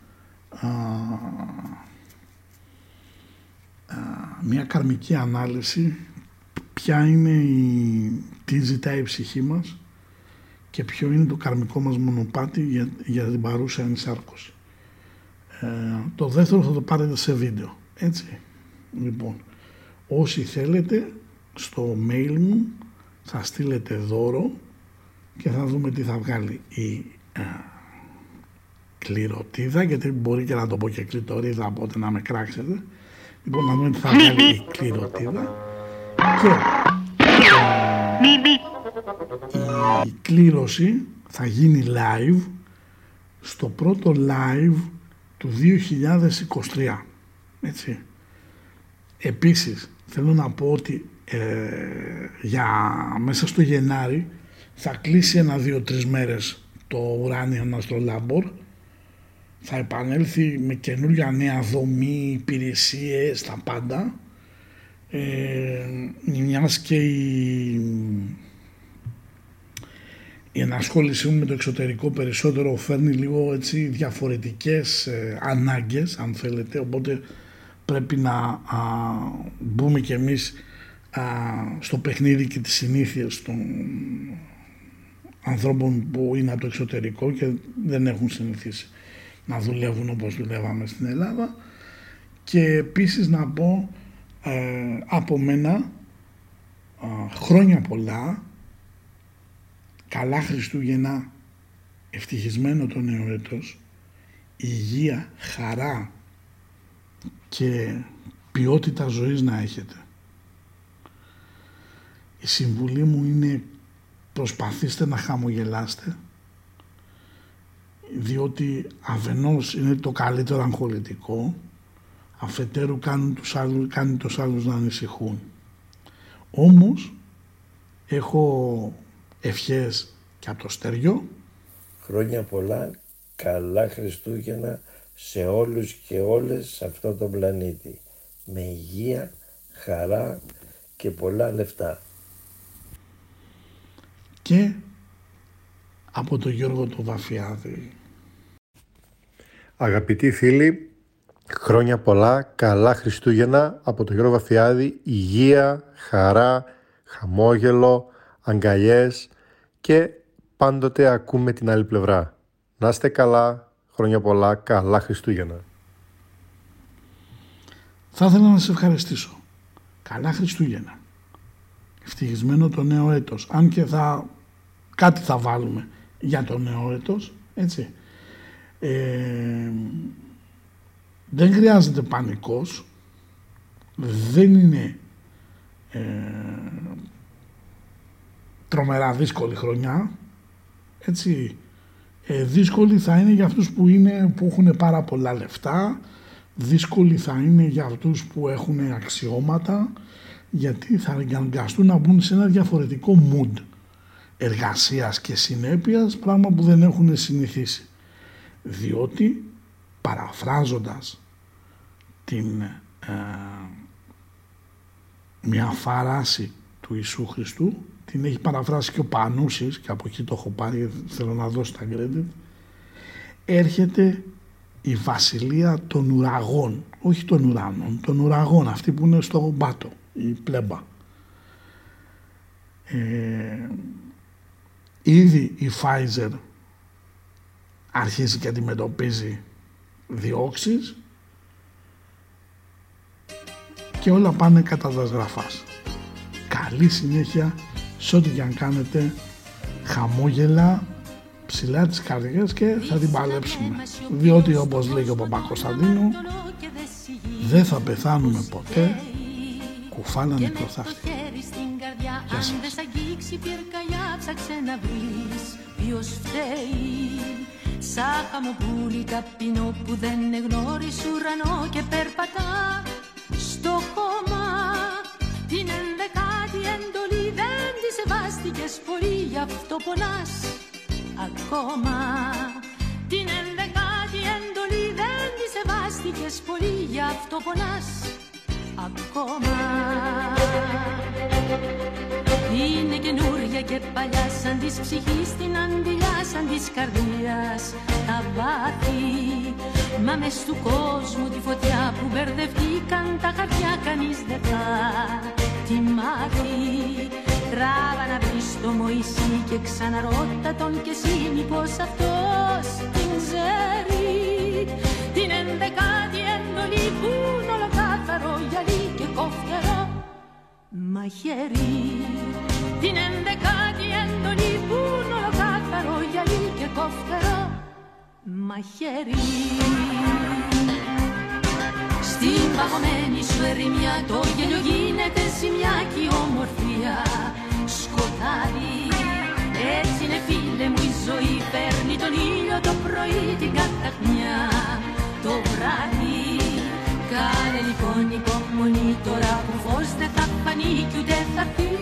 μια καρμική ανάλυση, ποια είναι τι ζητάει η ψυχή μας και ποιο είναι το καρμικό μας μονοπάτι για την παρούσα ενσάρκωση. Το δεύτερο θα το πάρετε σε βίντεο, έτσι. Λοιπόν, όσοι θέλετε στο mail μου θα στείλετε δώρο και θα δούμε τι θα βγάλει η κληροτίδα, γιατί μπορεί και να το πω και κλειτορίδα, οπότε να με κράξετε. Λοιπόν, να δούμε τι θα βγάλει η κληροτίδα. Και η κλήρωση θα γίνει live στο πρώτο live του 2023. Έτσι. Επίσης θέλω να πω ότι μέσα στο Γενάρη θα κλείσει 1-2-3 μέρες το Uranian Astrolabor, θα επανέλθει με καινούργια νέα δομή, υπηρεσίες, τα πάντα, μιας και η ενασχόλησή μου με το εξωτερικό περισσότερο φέρνει λίγο έτσι διαφορετικές ανάγκες, αν θέλετε, οπότε πρέπει να μπούμε κι εμείς στο παιχνίδι και τις συνήθειες των ανθρώπων που είναι από το εξωτερικό και δεν έχουν συνηθίσει να δουλεύουν όπως δουλεύαμε στην Ελλάδα. Και επίσης να πω από μένα χρόνια πολλά, καλά Χριστούγεννα, ευτυχισμένο το νέο έτος, υγεία, χαρά και ποιότητα ζωής να έχετε. Η συμβουλή μου είναι προσπαθήστε να χαμογελάστε, διότι αφενός είναι το καλύτερο αγχολητικό, αφετέρου κάνει τους άλλους να ανησυχούν. Όμως έχω ευχές και από το Στέργιο. Χρόνια πολλά, καλά Χριστούγεννα σε όλους και όλες σε αυτό το πλανήτη. Με υγεία, χαρά και πολλά λεφτά. Και από τον Γιώργο τον Βαφιάδη. Αγαπητοί φίλοι, χρόνια πολλά, καλά Χριστούγεννα από τον Γιώργο Βαφιάδη, υγεία, χαρά, χαμόγελο, αγκαλιές και πάντοτε ακούμε την άλλη πλευρά. Να είστε καλά, χρόνια πολλά, καλά Χριστούγεννα. Θα ήθελα να σε ευχαριστήσω. Καλά Χριστούγεννα. Ευτυχισμένο το νέο έτος. Αν και κάτι θα βάλουμε για το νέο έτος, έτσι. Δεν χρειάζεται πανικός, δεν είναι τρομερά δύσκολη χρονιά, έτσι. Δύσκολη θα είναι για αυτούς που έχουν πάρα πολλά λεφτά, δύσκολη θα είναι για αυτούς που έχουν αξιώματα, γιατί θα αναγκαστούν να μπουν σε ένα διαφορετικό mood εργασίας και συνέπειας, πράγμα που δεν έχουν συνηθίσει, διότι παραφράζοντας την μια φάραση του Ιησού Χριστού, την έχει παραφράσει και ο Πανούσης και από εκεί το έχω πάρει, θέλω να δώσω τα credit, έρχεται η βασιλεία των ουραγών, όχι των ουρανών, των ουραγών, αυτοί που είναι στο μπάτο, η πλέμπα. Ήδη η Pfizer αρχίζει και αντιμετωπίζει διώξεις και όλα πάνε κατά τα γραφάς. Καλή συνέχεια σε ό,τι και αν κάνετε, χαμόγελα, ψηλά τις καρδιές και θα την παλέψουμε. Διότι όπως λέει και ο Παπακοσταντίνου, δεν θα πεθάνουμε ποτέ, κουφάλα νεκροθάφτη. Γεια σας. Σαν χαμοπούλι ταπεινό που δεν εγνώρισε ουρανό και περπατά στο χώμα. Την ενδεκάτη εντολή δεν τη σεβάστηκες πολύ, γι' αυτό πονάς ακόμα. Την ενδεκάτη εντολή δεν τη σεβάστηκες πολύ, γι' αυτό πονάς ακόμα. Είναι καινούρια και παλιά, σαν της ψυχής την αντιλιά, σαν της καρδίας τα βάθη. Μα μες του κόσμου τη φωτιά που μπερδευτήκαν τα χαρτιά, κανείς δεν θα τη μάθει. Τράβα να πεις το Μωυσή και ξαναρώτα τον κι εσύ, μήπως αυτός την ξέρει. Την ενδεκάτη εντολή που είναι ολοκάθαρο γυαλί και κόφτερο μαχαίρι. Την ενδεκάτη εντολή που είναι ολοκάθαρο γυαλί και κόφτερο μαχαίρι. Στην παγωμένη σου ερημιά το γέλιο γίνεται ζημιά και η ομορφία σκοτάδι. Έτσι είναι φίλε μου η ζωή, παίρνει τον ήλιο το πρωί, την καταχνιά το βράδυ. Κάνε λοιπόν υπομονή τώρα που φως δεν θα φανεί κι ούτε θα φύγει.